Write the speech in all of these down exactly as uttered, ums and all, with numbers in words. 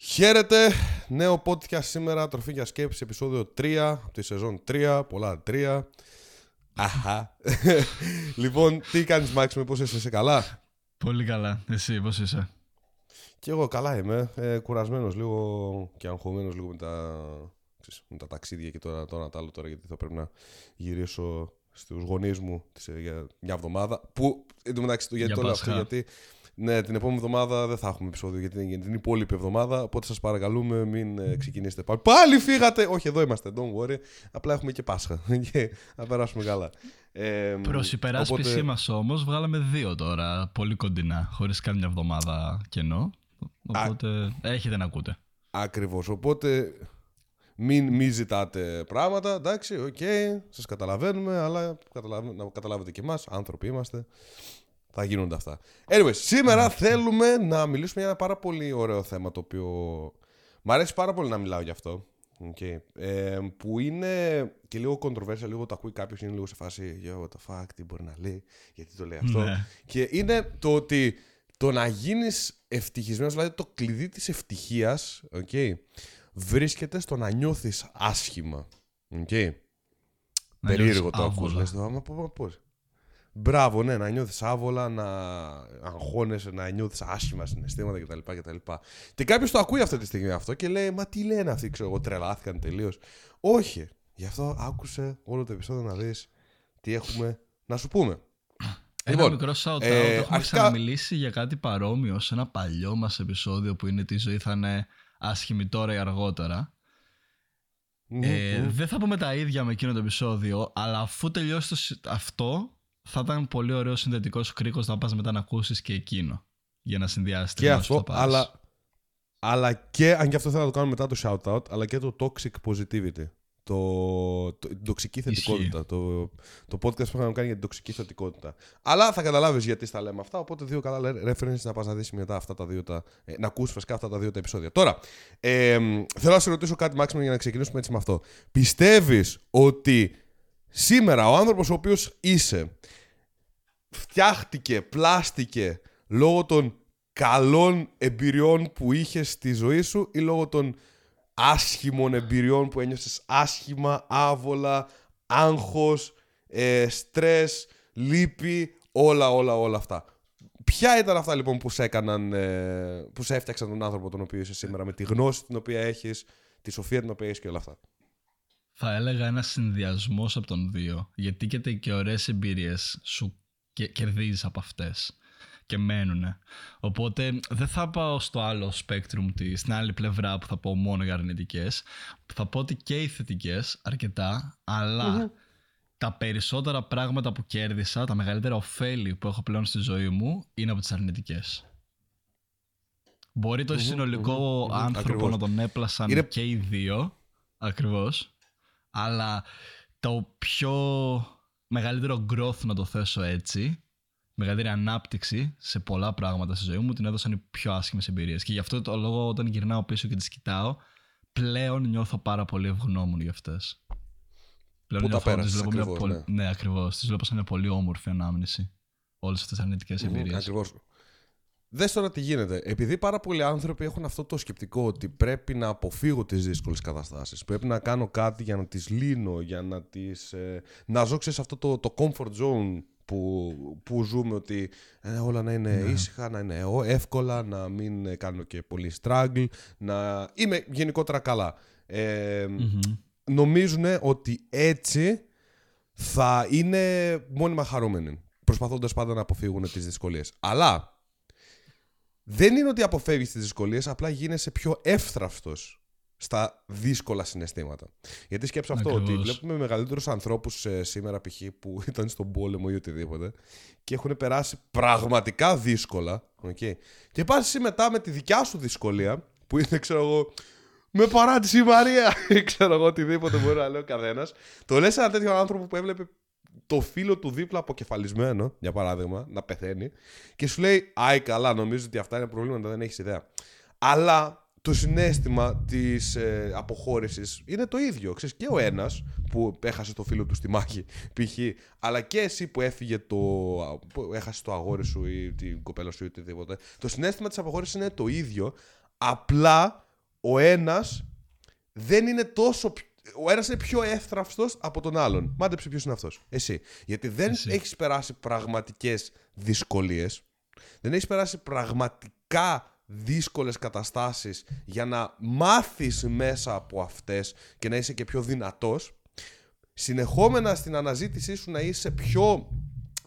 Χαίρετε, νέο podcast σήμερα, τροφή για σκέψη, επεισόδιο τρία, από τη σεζόν τρία, πολλά τρία. Αχα. Λοιπόν, τι κάνεις Μάξιμο, πώς είσαι, είσαι καλά? Πολύ καλά, εσύ πώς είσαι? Και εγώ καλά είμαι, ε, κουρασμένος λίγο και αγχωμένος λίγο με τα, ξέρεις, με τα ταξίδια και τώρα, τώρα τα άλλο τώρα, γιατί θα πρέπει να γυρίσω στους γονείς μου για μια εβδομάδα, που εντωμεταξύ του γιατί το λέω αυτό, γιατί... Ναι, την επόμενη εβδομάδα δεν θα έχουμε επεισόδιο γιατί είναι την υπόλοιπη εβδομάδα. Οπότε σας παρακαλούμε, μην ξεκινήσετε πάλι. Πάλι φύγατε! Όχι, εδώ είμαστε. Don't worry. Απλά έχουμε και Πάσχα. Και θα περάσουμε καλά. Ε, Προς υπεράσπιση οπότε... μας όμως, βγάλαμε δύο τώρα. Πολύ κοντινά. Χωρίς καμιά εβδομάδα κενό. Οπότε Α... έχετε να ακούτε. Ακριβώς. Οπότε μην, μην ζητάτε πράγματα. Εντάξει, οκ. Okay. Σας καταλαβαίνουμε. Αλλά να καταλάβετε και εμάς. Άνθρωποι είμαστε. Θα γίνονται αυτά. Anyways, σήμερα θέλουμε να μιλήσουμε για ένα πάρα πολύ ωραίο θέμα το οποίο μ' αρέσει πάρα πολύ να μιλάω γι' αυτό. Okay. Ε, που είναι και λίγο controversial, λίγο το ακούει κάποιος, είναι λίγο σε φάση yo, what the fuck, τι μπορεί να λέει, γιατί το λέει αυτό. Ναι. Και είναι το ότι το να γίνεις ευτυχισμένος, δηλαδή το κλειδί της ευτυχίας, okay, βρίσκεται στο να νιώθεις άσχημα. Okay. Περίεργο το ακούς. Λες το άμα πώς. Μπράβο, ναι, να νιώθεις άβολα, να αγχώνεσαι, να νιώθεις άσχημα συναισθήματα κτλ. κτλ. Και κάποιος το ακούει αυτή τη στιγμή αυτό και λέει, μα τι λένε αυτοί, ξέρω εγώ, τρελάθηκαν τελείως. Όχι, γι' αυτό άκουσε όλο το επεισόδιο να δεις τι έχουμε να σου πούμε. Ένα λοιπόν, μικρό shout out, ε, έχουμε αρχικά... ξαναμιλήσει για κάτι παρόμοιο σε ένα παλιό μας επεισόδιο που είναι ότι η ζωή θα είναι άσχημη τώρα ή αργότερα. Mm-hmm. Ε, δεν θα πούμε τα ίδια με εκείνο το επεισόδιο, αλλά αφού τελειώσει αυτό... Θα ήταν πολύ ωραίο συνδετικό κρίκο να πας μετά να ακούσεις και εκείνο. Για να συνδυάσεις και αυτό. Αλλά, αλλά και, αν και αυτό θέλω να το κάνω μετά το shout out, αλλά και το toxic positivity. Το, το, την τοξική θετικότητα. Το, το podcast που είχαμε κάνει για την τοξική θετικότητα. Αλλά θα καταλάβεις γιατί στα λέμε αυτά. Οπότε δύο καλά references να πας να δεις μετά αυτά τα δύο τα. Να ακούσεις φυσικά αυτά τα δύο τα επεισόδια. Τώρα, ε, θέλω να σε ρωτήσω κάτι, Μάξιμο, για να ξεκινήσουμε έτσι με αυτό. Πιστεύεις ότι σήμερα ο άνθρωπος ο οποίος είσαι φτιάχτηκε, πλάστηκε λόγω των καλών εμπειριών που είχες στη ζωή σου ή λόγω των άσχημων εμπειριών που ένιωσες άσχημα, άβολα, άγχος, ε, στρες, λύπη, όλα όλα όλα αυτά. Ποια ήταν αυτά λοιπόν που σε έκαναν, ε, που σε έφτιαξαν τον άνθρωπο τον οποίο είσαι σήμερα με τη γνώση την οποία έχεις, τη σοφία την οποία έχεις και όλα αυτά? Θα έλεγα ένα συνδυασμός από τον δύο, γιατί και, και ωραίες εμπειρίες σου κερδίζεις από αυτές και μένουνε. Οπότε δεν θα πάω στο άλλο spectrum, στην άλλη πλευρά που θα πω μόνο για αρνητικές. Θα πω ότι και οι θετικές αρκετά, αλλά mm-hmm. τα περισσότερα πράγματα που κέρδισα, τα μεγαλύτερα ωφέλη που έχω πλέον στη ζωή μου είναι από τις αρνητικές. Μπορεί το mm-hmm. συνολικό mm-hmm. άνθρωπο Ακριβώς. να τον έπλασαν είναι... και οι δύο, ακριβώς. Αλλά το πιο μεγαλύτερο growth, να το θέσω έτσι, μεγαλύτερη ανάπτυξη σε πολλά πράγματα στη ζωή μου, την έδωσαν οι πιο άσχημες εμπειρίες. Και γι' αυτό το λόγο όταν γυρνάω πίσω και τις κοιτάω, πλέον νιώθω πάρα πολύ ευγνώμων για αυτές. Πλέον Πού νιώθω, τα πέρασες ακριβώς, πολύ... ναι. ναι, ακριβώς. Τις βλέπω σαν μια πολύ όμορφη ανάμνηση όλες αυτές τις αρνητικές εμπειρίες. Mm, ακριβώς. Δες τώρα τι γίνεται. Επειδή πάρα πολλοί άνθρωποι έχουν αυτό το σκεπτικό ότι πρέπει να αποφύγω τις δύσκολες καταστάσεις, πρέπει να κάνω κάτι για να τις λύνω, για να τις. Ε, να ζω σε αυτό το, το comfort zone που, που ζούμε, ότι ε, όλα να είναι ναι. ήσυχα, να είναι εύκολα, να μην κάνω και πολύ struggle, να είμαι γενικότερα καλά. Ε, mm-hmm. Νομίζουν ότι έτσι θα είναι μόνιμα χαρούμενοι, προσπαθώντας πάντα να αποφύγουν τις δυσκολίες. Αλλά. Δεν είναι ότι αποφεύγεις τις δυσκολίες, απλά γίνεσαι πιο εύθραυστος στα δύσκολα συναισθήματα. Γιατί σκέψου αυτό, ότι βλέπουμε μεγαλύτερους ανθρώπους σήμερα π.χ. που ήταν στον πόλεμο ή οτιδήποτε και έχουν περάσει πραγματικά δύσκολα. Okay. Και πας εσύ μετά με τη δικιά σου δυσκολία, που είναι, ξέρω εγώ, με παράτηση η Μαρία, ξέρω εγώ, οτιδήποτε μπορεί να λέει ο καθένας. Το λες σε έναν τέτοιο άνθρωπο που έβλεπε το φίλο του δίπλα αποκεφαλισμένο, για παράδειγμα, να πεθαίνει και σου λέει «Άι καλά, νομίζω ότι αυτά είναι προβλήματα, δεν έχεις ιδέα». Αλλά το συναίσθημα της ε, αποχώρησης είναι το ίδιο. Ξέρεις, και ο ένας που έχασε το φίλο του στη μάχη, π.χ. αλλά και εσύ που έφυγε το, που έχασε το αγόρι σου ή την κοπέλα σου ή οτιδήποτε. Το συναίσθημα της αποχώρησης είναι το ίδιο, απλά ο ένας δεν είναι τόσο... Ο ένας είναι πιο εύθραυστος από τον άλλον. Μάντεψε ποιος είναι αυτός. Εσύ. Γιατί δεν Εσύ. έχεις περάσει πραγματικές δυσκολίες. Δεν έχεις περάσει πραγματικά δύσκολες καταστάσεις για να μάθεις μέσα από αυτές και να είσαι και πιο δυνατός. Συνεχόμενα στην αναζήτησή σου να είσαι πιο,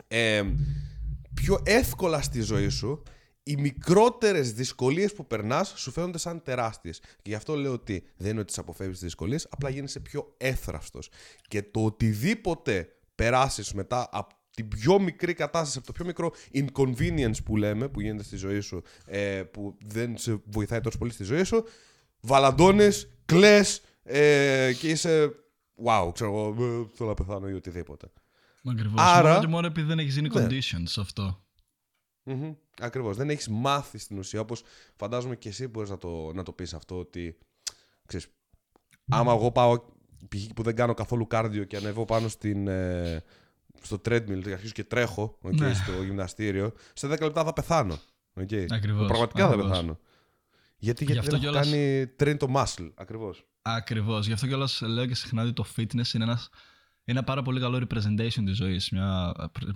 ε, πιο εύκολα στη ζωή σου, οι μικρότερες δυσκολίες που περνάς σου φαίνονται σαν τεράστιες. Και γι' αυτό λέω ότι δεν είναι ότι τις αποφεύγεις τις δυσκολίες, απλά γίνεσαι πιο εύθραυστος. Και το οτιδήποτε περάσεις μετά από την πιο μικρή κατάσταση, από το πιο μικρό inconvenience που λέμε, που γίνεται στη ζωή σου, ε, που δεν σε βοηθάει τόσο πολύ στη ζωή σου, βαλαντώνεις, κλαις ε, και είσαι... Wow, ξέρω εγώ, θέλω να πεθάνω ή οτιδήποτε. Ακριβώς. Άρα... μόνο και μόνο επειδή δεν έχεις γίνει ναι. conditions αυτό. Mm-hmm. Ακριβώς. Δεν έχεις μάθει στην ουσία, όπως φαντάζομαι και εσύ μπορείς να το, να το πεις αυτό, ότι ξέρεις, άμα εγώ πάω π.χ. που δεν κάνω καθόλου κάρδιο και ανεβώ πάνω στην, ε, στο treadmill και αρχίζω και τρέχω okay, ναι. στο γυμναστήριο, σε δέκα λεπτά θα πεθάνω. Okay. Ακριβώς. Πραγματικά Ακριβώς. θα πεθάνω. Γιατί, γιατί δεν κιόλας... κάνει train το muscle. Ακριβώς. Ακριβώς. Γι' αυτό κιόλας λέω και συχνά ότι το fitness είναι, ένας, είναι ένα πάρα πολύ καλό representation της ζωής. Μια...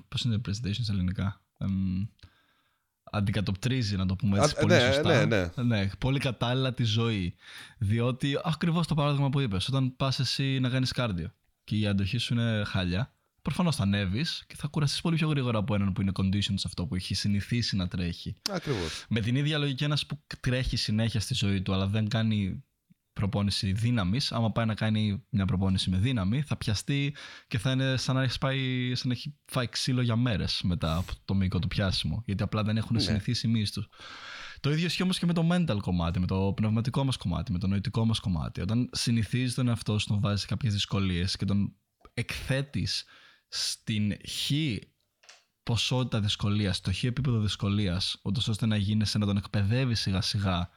Πώς είναι representation στα ελληνικά? Ε, αντικατοπτρίζει, να το πούμε έτσι. Α, πολύ ναι, σωστά. Ναι, ναι. Ναι, πολύ κατάλληλα τη ζωή. Διότι ακριβώς το παράδειγμα που είπες, όταν πας εσύ να κάνεις cardio και η αντοχή σου είναι χάλια, προφανώς θα ανέβεις και θα κουραστείς πολύ πιο γρήγορα από έναν που είναι conditions αυτό που έχει συνηθίσει να τρέχει. Ακριβώς. Με την ίδια λογική, ένας που τρέχει συνέχεια στη ζωή του, αλλά δεν κάνει προπόνηση δύναμης, άμα πάει να κάνει μια προπόνηση με δύναμη, θα πιαστεί και θα είναι σαν να έχει, πάει, σαν να έχει φάει ξύλο για μέρες μετά από το μήκο του πιάσιμο. Γιατί απλά δεν έχουν ναι. συνηθίσει οι μύες τους. Το ίδιο ισχύει όμως και με το mental κομμάτι, με το πνευματικό μας κομμάτι, με το νοητικό μας κομμάτι. Όταν συνηθίζεις τον εαυτό σου, τον βάζεις σε κάποιες δυσκολίες και τον εκθέτεις στην χ ποσότητα δυσκολίας, στο χ επίπεδο δυσκολίας, όντως ώστε να γίνεσαι να τον εκπαιδεύεις σιγά σιγά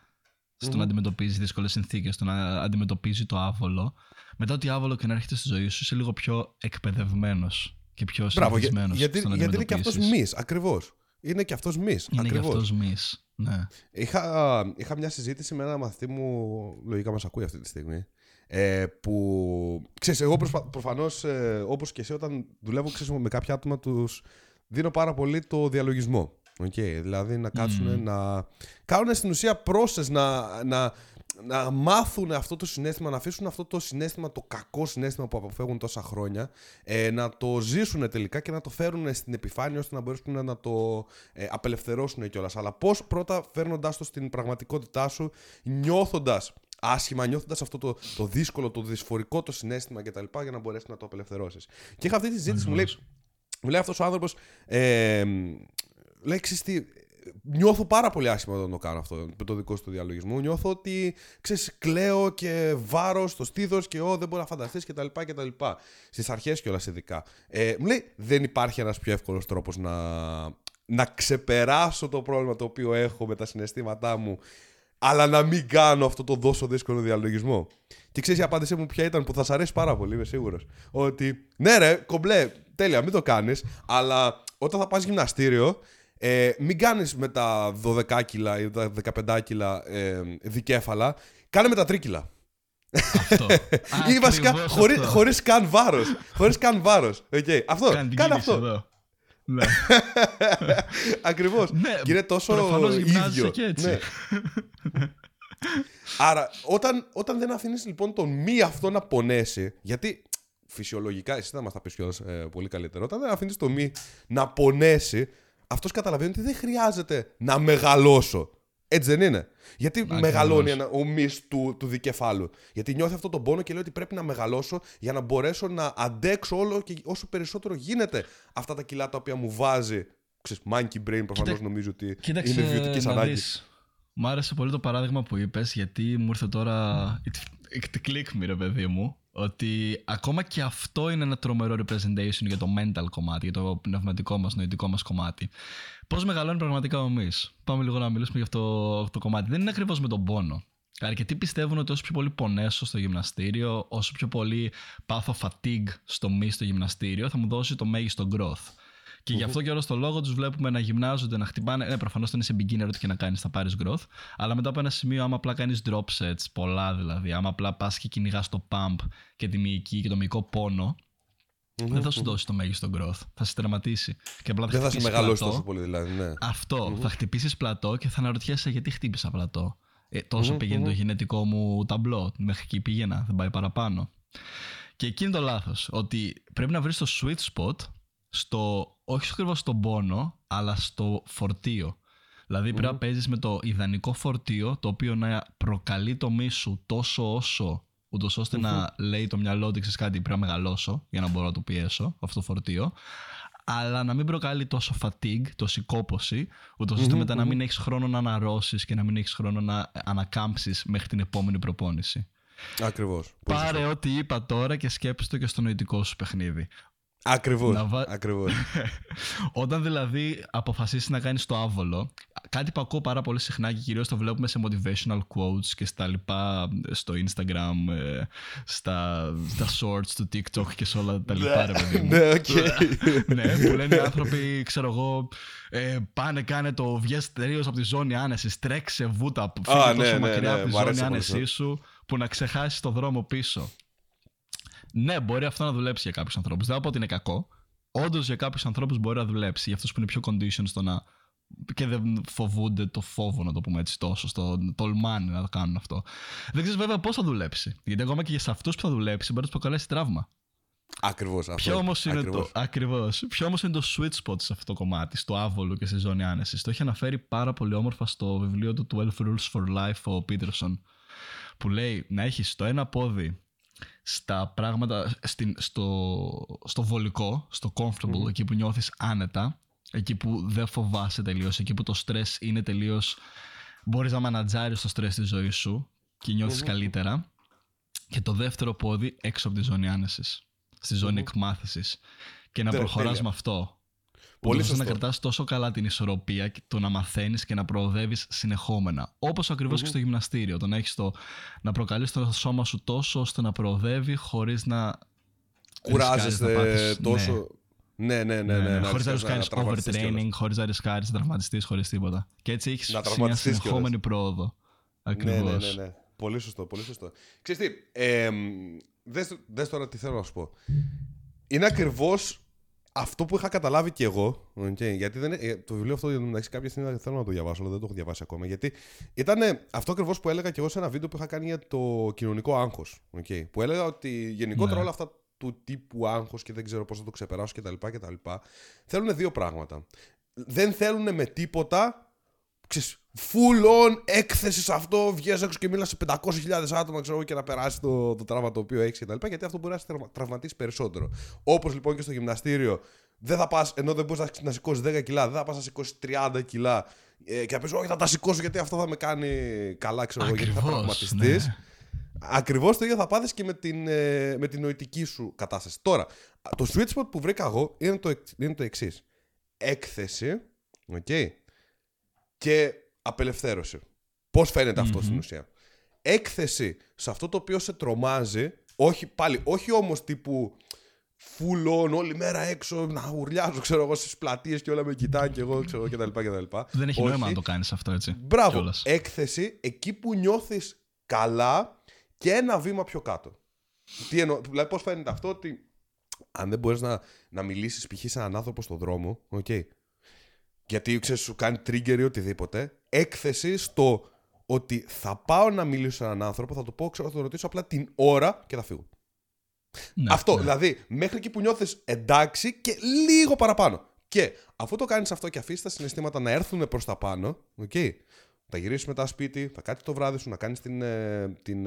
στο mm-hmm. να αντιμετωπίζει δύσκολες συνθήκες, στο να αντιμετωπίζει το άβολο, μετά ότι άβολο και να έρχεται στη ζωή σου, είσαι λίγο πιο εκπαιδευμένος και πιο συνηθισμένος. Γιατί, γιατί είναι και αυτός μυς, ακριβώς. Είναι και αυτός μυς. Είναι ακριβώς. και αυτός μυς. Ναι. Είχα, είχα μια συζήτηση με ένα μαθητή μου, λογικά μας ακούει αυτή τη στιγμή. Ε, που ξέρεις, εγώ προσπα... προφανώς ε, όπως και εσύ, όταν δουλεύω ξέρεις, με κάποια άτομα, τους δίνω πάρα πολύ το διαλογισμό. Okay, δηλαδή να κάτσουν mm. να κάνουν στην ουσία process, να, να, να μάθουν αυτό το συναίσθημα, να αφήσουν αυτό το συναίσθημα, το κακό συναίσθημα που αποφεύγουν τόσα χρόνια, ε, να το ζήσουν τελικά και να το φέρουν στην επιφάνεια ώστε να μπορέσουν να το ε, απελευθερώσουν κιόλας. Αλλά πώς? Πρώτα φέρνοντάς το στην πραγματικότητά σου, νιώθοντας άσχημα, νιώθοντας αυτό το, το δύσκολο, το δυσφορικό το συναίσθημα κτλ. Για να μπορέσεις να το απελευθερώσεις. Και είχα αυτή τη συζήτηση, μου λέει, μου λέει αυτός ο άνθρωπος. Ε, Λέξεις τι, νιώθω πάρα πολύ άσχημα όταν το κάνω αυτό με το δικό σου του διαλογισμό. Νιώθω ότι ξέρεις, κλαίω και βάρος στο στήθος και ό, δεν μπορώ να φανταστείς κτλ. κτλ. Στις αρχές κιόλας ειδικά. Ε, μου λέει, δεν υπάρχει ένας πιο εύκολος τρόπος να, να ξεπεράσω το πρόβλημα το οποίο έχω με τα συναισθήματά μου, αλλά να μην κάνω αυτό το δόσο δύσκολο διαλογισμό. Και ξέρεις, η απάντησή μου ποια ήταν, που θα σ' αρέσει πάρα πολύ, είμαι σίγουρος. Ότι ναι, ρε, κομπλέ, τέλεια, μην το κάνεις, αλλά όταν θα πας γυμναστήριο. Ε, μην κάνεις με τα δώδεκα κιλά ή τα δεκαπέντε κιλά ε, δικέφαλα, κάνε με τα τρία κιλά. Αυτό. Ή βασικά χωρίς, χωρίς καν βάρος. Χωρίς καν βάρος. Okay. Αυτό. Κάνε αυτό. Ναι. Ακριβώς. Ναι, και είναι τόσο ίδιο. Και έτσι. Ναι. Άρα όταν, όταν δεν αφήνεις λοιπόν τον μη αυτό να πονέσει, γιατί φυσιολογικά εσύ θα μας τα πεις κιόλας ε, πολύ καλύτερα, όταν δεν αφήνεις τον μη να πονέσει, αυτός καταλαβαίνει ότι δεν χρειάζεται να μεγαλώσω. Έτσι δεν είναι? Γιατί Ακριβώς. μεγαλώνει ένα, ο μυς του, του δικεφάλου? Γιατί νιώθει αυτό τον πόνο και λέει ότι πρέπει να μεγαλώσω για να μπορέσω να αντέξω όλο και όσο περισσότερο γίνεται αυτά τα κιλά τα οποία μου βάζει. Ξέρεις, monkey brain προφανώς. Κοίτα, νομίζω ότι κοίταξε, είναι βιωτικής ανάγκης. Μ' άρεσε πολύ το παράδειγμα που είπες, γιατί μου ήρθε τώρα it click me, ρε παιδί μου, ότι ακόμα και αυτό είναι ένα τρομερό representation για το mental κομμάτι, για το πνευματικό μας, νοητικό μας κομμάτι. Πώς μεγαλώνει πραγματικά ο μυς? Πάμε λίγο να μιλήσουμε για αυτό το κομμάτι. Δεν είναι ακριβώς με τον πόνο. Αρκετοί πιστεύουν ότι όσο πιο πολύ πονέσω στο γυμναστήριο, όσο πιο πολύ πάθω fatigue στο μυς στο γυμναστήριο, θα μου δώσει το μέγιστο growth. Και mm-hmm. γι' αυτό και όλο το λόγο τους βλέπουμε να γυμνάζονται, να χτυπάνε. Ναι, προφανώς όταν είσαι beginner, ό,τι και να κάνεις, θα πάρεις growth. Αλλά μετά από ένα σημείο, άμα απλά κάνεις drop sets, πολλά δηλαδή, άμα απλά πας και κυνηγάς το pump και τη μυϊκή και το μυϊκό πόνο, mm-hmm. δεν θα σου δώσει το μέγιστο growth. Θα σε τερματίσει. Και απλά θα δεν θα σε μεγαλώσει τόσο πολύ δηλαδή. Ναι. Αυτό. Mm-hmm. Θα χτυπήσεις πλατό και θα αναρωτιέσαι γιατί χτύπησα πλατό. Ε, τόσο mm-hmm. πηγαίνει mm-hmm. το γενετικό μου ταμπλό. Μέχρι εκεί πήγαινα, δεν πάει παραπάνω. Και εκεί είναι το λάθος. Ότι πρέπει να βρεις το sweet spot, στο, όχι ακριβώς στον πόνο, αλλά στο φορτίο. Δηλαδή mm-hmm. πρέπει να παίζεις με το ιδανικό φορτίο, το οποίο να προκαλεί το μίσου τόσο όσο, ούτως ώστε mm-hmm. να λέει το μυαλό ότι ξέρεις κάτι, πρέπει να μεγαλώσω για να μπορώ να το πιέσω, αυτό το φορτίο. Αλλά να μην προκαλεί τόσο fatigue, τόση κόπωση, ούτως ώστε mm-hmm. μετά να μην έχεις χρόνο να αναρρώσεις και να μην έχεις χρόνο να ανακάμψεις μέχρι την επόμενη προπόνηση. Ακριβώς. Πάρε ό,τι είπα τώρα και σκέψου το και στο νοητικό σου παιχνίδι. Ακριβώς. Να βα... Ακριβώς. Όταν δηλαδή αποφασίσεις να κάνεις το άβολο, κάτι που ακούω πάρα πολύ συχνά και κυρίως το βλέπουμε σε motivational quotes και στα λοιπά, στο Instagram, στα, στα shorts του TikTok και σε όλα τα λοιπά. Ρε παιδί μου. Ναι, okay. ναι, που λένε οι άνθρωποι, ξέρω εγώ, ε, πάνε, κάνε το, βγες τελείως από τη ζώνη άνεσης, τρέξε βούτα, φύγε ah, τόσο ναι, ναι, μακριά ναι, από τη ναι, ζώνη άνεσή σου, που να ξεχάσεις το δρόμο πίσω. Ναι, μπορεί αυτό να δουλέψει για κάποιους ανθρώπους. Δεν θα πω ότι είναι κακό. Όντως για κάποιους ανθρώπους μπορεί να δουλέψει. Για αυτούς που είναι πιο conditioned στο να. Και δεν φοβούνται το φόβο, να το πούμε έτσι τόσο. Στο τολμάνε να το κάνουν αυτό. Δεν ξέρεις βέβαια πώς θα δουλέψει. Γιατί ακόμα και για αυτούς που θα δουλέψει μπορεί να τους προκαλέσει τραύμα. Ακριβώς αυτό. Ποιο όμως είναι, το... είναι το sweet spot σε αυτό το κομμάτι, στο άβολο και στη ζώνη άνεσης. Το έχει αναφέρει πάρα πολύ όμορφα στο βιβλίο του twelve Rules for Life ο Peterson. Που λέει να έχεις το ένα πόδι στα πράγματα, στην, στο, στο βολικό, στο comfortable, mm-hmm. εκεί που νιώθεις άνετα, εκεί που δεν φοβάσαι τελείως, εκεί που το stress είναι τελείως, μπορείς να μανατζάρεις το stress στη ζωή σου και νιώθεις mm-hmm. καλύτερα, και το δεύτερο πόδι έξω από τη ζώνη άνεσης, στη ζώνη mm-hmm. εκμάθησης, και να Τε, προχωράς τέλεια. Με αυτό. Πολύ σωστό. Να κρατάς τόσο καλά την ισορροπία, το να μαθαίνεις και να προοδεύεις συνεχόμενα. Όπως ακριβώς mm-hmm. και στο γυμναστήριο. Το να έχεις το να προκαλείς το σώμα σου τόσο ώστε να προοδεύει χωρίς να κουράζεσαι πάθεις... τόσο. Ναι, ναι, ναι. ναι, ναι, ναι, ναι. Χωρίς να ρισκάρεις overtraining, χωρίς να ρισκάρεις να τραυματιστείς, χωρίς τίποτα. Και έτσι έχεις μια συνεχόμενη πρόοδο. Ακριβώς. Ναι, ναι, ναι, ναι. Πολύ σωστό. Πολύ σωστό. Ξέρεις τι, ε, δες, δες τώρα τι θέλω να σου πω. Είναι ακριβώς. Αυτό που είχα καταλάβει και εγώ, okay, γιατί δεν, το βιβλίο αυτό εντάξει, κάποια στιγμή θέλω να το διαβάσω, αλλά δεν το έχω διαβάσει ακόμα. Γιατί ήταν αυτό ακριβώς που έλεγα και εγώ σε ένα βίντεο που είχα κάνει για το κοινωνικό άγχος. Okay, που έλεγα ότι γενικότερα ναι. όλα αυτά του τύπου άγχος και δεν ξέρω πώς θα το ξεπεράσω κτλ. Θέλουν δύο πράγματα. Δεν θέλουν με τίποτα, ξέρεις, full on έκθεση σε αυτό, βγες έξω και μίλας σε πεντακόσιες χιλιάδες άτομα ξέρω, και να περάσει το, το τραύμα το οποίο έχεις κτλ. Γιατί αυτό μπορεί να σε τραυματίσει περισσότερο. Όπως λοιπόν και στο γυμναστήριο, δεν θα πας, ενώ δεν μπορείς να σηκώσεις δέκα κιλά, δεν θα πας να σηκώσεις τριάντα κιλά ε, και να πεις όχι θα τα σηκώσω γιατί αυτό θα με κάνει καλά, ξέρω εγώ, γιατί θα τραυματιστείς. Ναι. Ακριβώς το ίδιο θα πάθεις και με την, με την νοητική σου κατάσταση. Τώρα, το sweet spot που βρήκα εγώ είναι το, είναι το εξής. Έκθεση, okay, και απελευθέρωση. Πώς φαίνεται mm-hmm. αυτό στην ουσία. Έκθεση σε αυτό το οποίο σε τρομάζει, όχι, πάλι, όχι όμως τύπου full on όλη μέρα έξω να ουρλιάζω ξέρω εγώ στις πλατείες και όλα με κοιτάνε και εγώ ξέρω κτλ. Δεν έχει όχι. νόημα να το κάνεις αυτό έτσι. Μπράβο. Έκθεση εκεί που νιώθεις καλά και ένα βήμα πιο κάτω. Τι εννοώ, δηλαδή πώς φαίνεται αυτό, ότι αν δεν μπορείς να, να μιλήσεις π.χ. σε έναν άνθρωπο στον δρόμο, okay, γιατί ξέρεις σου κάνει trigger ή οτιδήποτε, έκθεση στο ότι θα πάω να μιλήσω σε έναν άνθρωπο, θα το πω, ξέρω, θα το ρωτήσω απλά την ώρα και θα φύγω. Ναι, αυτό, ναι. δηλαδή, μέχρι εκεί που νιώθεις εντάξει και λίγο παραπάνω. Και αφού το κάνεις αυτό και αφήσεις τα συναισθήματα να έρθουν προς τα πάνω, okay, θα γυρίσεις μετά σπίτι, θα κάτσεις το βράδυ σου, να κάνεις την, την,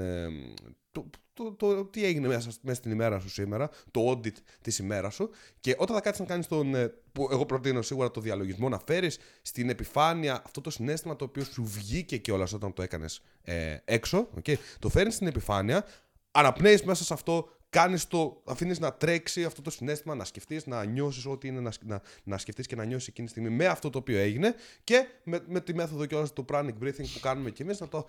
το, το, το, το τι έγινε μέσα, μέσα στην ημέρα σου σήμερα, το audit της ημέρας σου, και όταν θα κάτσεις να κάνεις τον, που εγώ προτείνω σίγουρα το διαλογισμό, να φέρεις στην επιφάνεια αυτό το συναίσθημα το οποίο σου βγήκε κιόλας όταν το έκανες ε, έξω, okay, το φέρνεις στην επιφάνεια, αναπνέεις μέσα σε αυτό, κάνεις το, αφήνεις να τρέξει αυτό το συναίσθημα, να σκεφτείς, να νιώσεις ό,τι είναι να, να, να σκεφτείς και να νιώσεις εκείνη τη στιγμή με αυτό το οποίο έγινε, και με, με τη μέθοδο κιόλας του Pranic breathing που κάνουμε κι εμείς, να το,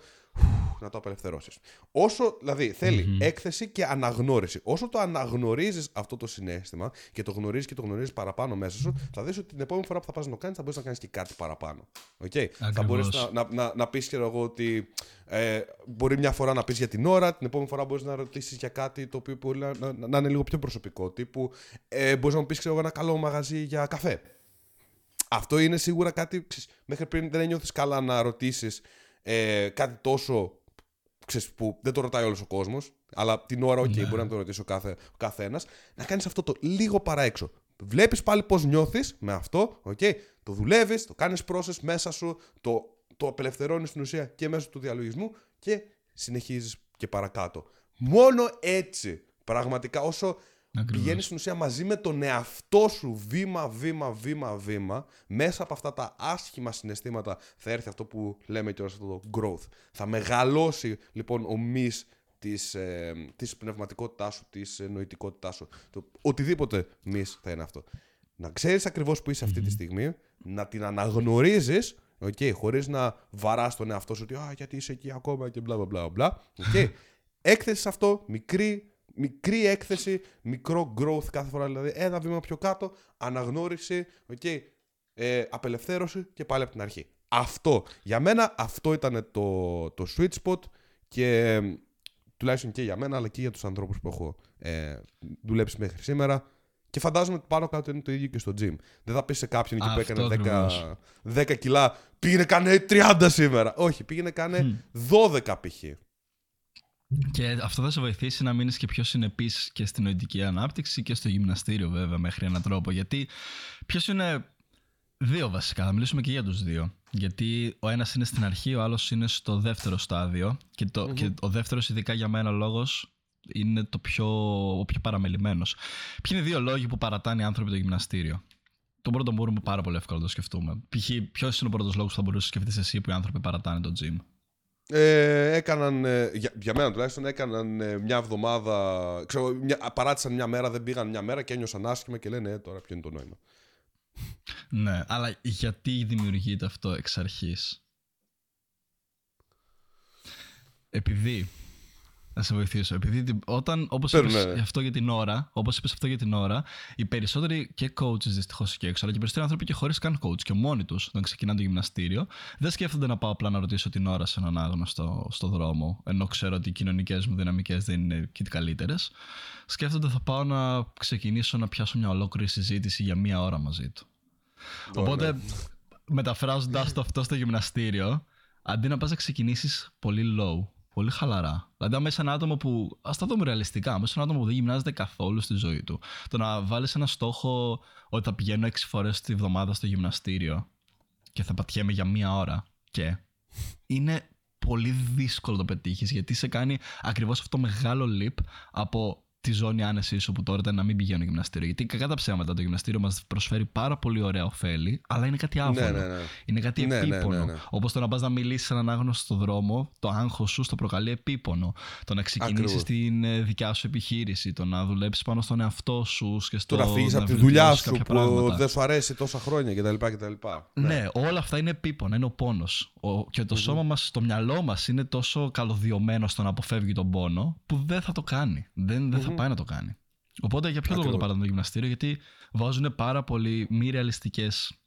να το απελευθερώσεις. Όσο, δηλαδή, θέλει mm-hmm. έκθεση και αναγνώριση. Όσο το αναγνωρίζεις αυτό το συνέστημα και το γνωρίζεις και το γνωρίζεις παραπάνω μέσα σου, θα δεις ότι την επόμενη φορά που θα πας να το κάνεις, θα μπορείς να κάνεις και κάτι παραπάνω. Okay? Θα μπορείς να, να, να, να πεις, ξέρω εγώ, ότι ε, μπορεί μια φορά να πεις για την ώρα, την επόμενη φορά μπορείς να ρωτήσεις για κάτι το οποίο μπορεί να, να, να είναι λίγο πιο προσωπικό. Τύπου, ε, μπορείς να μου πεις, ξέρω εγώ, ένα καλό μαγαζί για καφέ. Αυτό είναι σίγουρα κάτι. Ξέρεις, μέχρι πριν δεν νιώθεις καλά να ρωτήσεις ε, κάτι τόσο. Ξέρεις, που δεν το ρωτάει όλος ο κόσμος, αλλά την ώρα, OK, ναι. μπορεί να το ρωτήσει ο κάθε, καθένας. Να κάνεις αυτό το λίγο παραέξω. Βλέπεις πάλι πώς νιώθεις με αυτό, OK. Το δουλεύεις, το κάνεις process μέσα σου, το, το απελευθερώνεις στην ουσία και μέσω του διαλογισμού και συνεχίζεις και παρακάτω. Μόνο έτσι. Πραγματικά, όσο. Πηγαίνεις στην ουσία μαζί με τον εαυτό σου βήμα, βήμα, βήμα, βήμα. Μέσα από αυτά τα άσχημα συναισθήματα θα έρθει αυτό που λέμε και όλος αυτό το growth. Θα μεγαλώσει λοιπόν ο μυς της, ε, της πνευματικότητάς σου, της νοητικότητάς σου. Το, οτιδήποτε μυς θα είναι αυτό. Να ξέρεις ακριβώς που είσαι αυτή τη στιγμή, να την αναγνωρίζεις, okay, χωρίς να βαράς τον εαυτό σου ότι «Α, γιατί είσαι εκεί ακόμα» και μπλα μπλα μπλα. Okay. Έκθεση σε αυτό, μικρή. Μικρή έκθεση, μικρό growth κάθε φορά, δηλαδή ένα βήμα πιο κάτω, αναγνώριση, okay, ε, απελευθέρωση και πάλι από την αρχή. Αυτό, για μένα αυτό ήταν το, το sweet spot και τουλάχιστον και για μένα αλλά και για τους ανθρώπους που έχω ε, δουλέψει μέχρι σήμερα και φαντάζομαι ότι πάνω κάτω είναι το ίδιο και στο gym. Δεν θα πεις σε κάποιον εκεί που έκανε δέκα, δέκα κιλά, πήγαινε κάνε τριάντα σήμερα. Όχι, πήγαινε κάνε δώδεκα π.χ. Και αυτό θα σε βοηθήσει να μείνεις και πιο συνεπής και στην νοητική ανάπτυξη και στο γυμναστήριο, βέβαια, μέχρι έναν τρόπο. Γιατί ποιος είναι δύο βασικά, θα μιλήσουμε και για τους δύο. Γιατί ο ένας είναι στην αρχή, ο άλλος είναι στο δεύτερο στάδιο. Και, το, mm-hmm. και ο δεύτερος, ειδικά για μένα, λόγος είναι το πιο, ο πιο παραμελημένος. Ποιοι είναι οι δύο λόγοι που παρατάνε οι άνθρωποι το γυμναστήριο? Τον πρώτο μπορούμε πάρα πολύ εύκολα να το σκεφτούμε. Π.χ. ποιος είναι ο πρώτος λόγος που θα μπορούσες να σκεφτείς εσύ που οι άνθρωποι παρατάνε το gym? Ε, έκαναν, για, για μένα τουλάχιστον, έκαναν ε, μια εβδομάδα, ξέρω, μια, παράτησαν μια μέρα, δεν πήγαν μια μέρα και ένιωσαν άσχημα και λένε ε, τώρα ποιο είναι το νόημα. Ναι, αλλά γιατί δημιουργείται αυτό εξ αρχής? Επειδή, να σε βοηθήσω, επειδή όταν, όπως Πέρα, είπες ναι. αυτό για την ώρα, όπως είπες αυτό για την ώρα, οι περισσότεροι και coaches δυστυχώς και έξω, αλλά και οι περισσότεροι άνθρωποι και χωρίς καν coach και μόνοι τους, όταν ξεκινάνε το γυμναστήριο, δεν σκέφτονται να πάω απλά να ρωτήσω την ώρα σε έναν άγνωστο στο δρόμο, ενώ ξέρω ότι οι κοινωνικές μου δυναμικές δεν είναι και οι καλύτερες. Σκέφτονται θα πάω να ξεκινήσω να πιάσω μια ολόκληρη συζήτηση για μία ώρα μαζί του. Ωραία. Οπότε, μεταφράζοντας το αυτό στο γυμναστήριο, αντί να πας να ξεκινήσεις πολύ low. Πολύ χαλαρά. Δηλαδή, αν είσαι ένα άτομο που. Ας τα δούμε ρεαλιστικά. Αν είσαι ένα άτομο που δεν γυμνάζεται καθόλου στη ζωή του, το να βάλεις ένα στόχο ότι θα πηγαίνω έξι φορές τη βδομάδα στο γυμναστήριο και θα πατιέμαι για μία ώρα. Και. Είναι πολύ δύσκολο να το πετύχεις, γιατί σε κάνει ακριβώς αυτό το μεγάλο leap από τη ζώνη άνεσή σου που τώρα ήταν να μην πηγαίνω γυμναστήριο. Γιατί κακά τα ψέματα το γυμναστήριο μας προσφέρει πάρα πολύ ωραία ωφέλη, αλλά είναι κάτι άφωνο. Ναι, ναι, ναι. Είναι κάτι ναι, επίπονο. Ναι, ναι, ναι. Όπως το να πας να μιλήσεις σε έναν άγνωστο στο δρόμο, το άγχος σου στο προκαλεί επίπονο. Το να ξεκινήσεις την δικιά σου επιχείρηση, το να δουλέψεις πάνω στον εαυτό σου και στο. Το να φύγεις από τη δουλειά σου που πράγματα. Δεν σου αρέσει τόσα χρόνια κτλ. κτλ. Ναι. ναι, όλα αυτά είναι επίπονο, είναι ο πόνος. Ο... Και το mm-hmm. σώμα μας, το μυαλό μας είναι τόσο καλωδιωμένο στο να αποφεύγει τον πόνο που δεν θα το κάνει. Δεν, δεν mm-hmm. θα πάει να το κάνει. Οπότε για ποιο λόγο το παρατάνε το γυμναστήριο? Γιατί βάζουν πάρα πολύ μη ρεαλιστικές,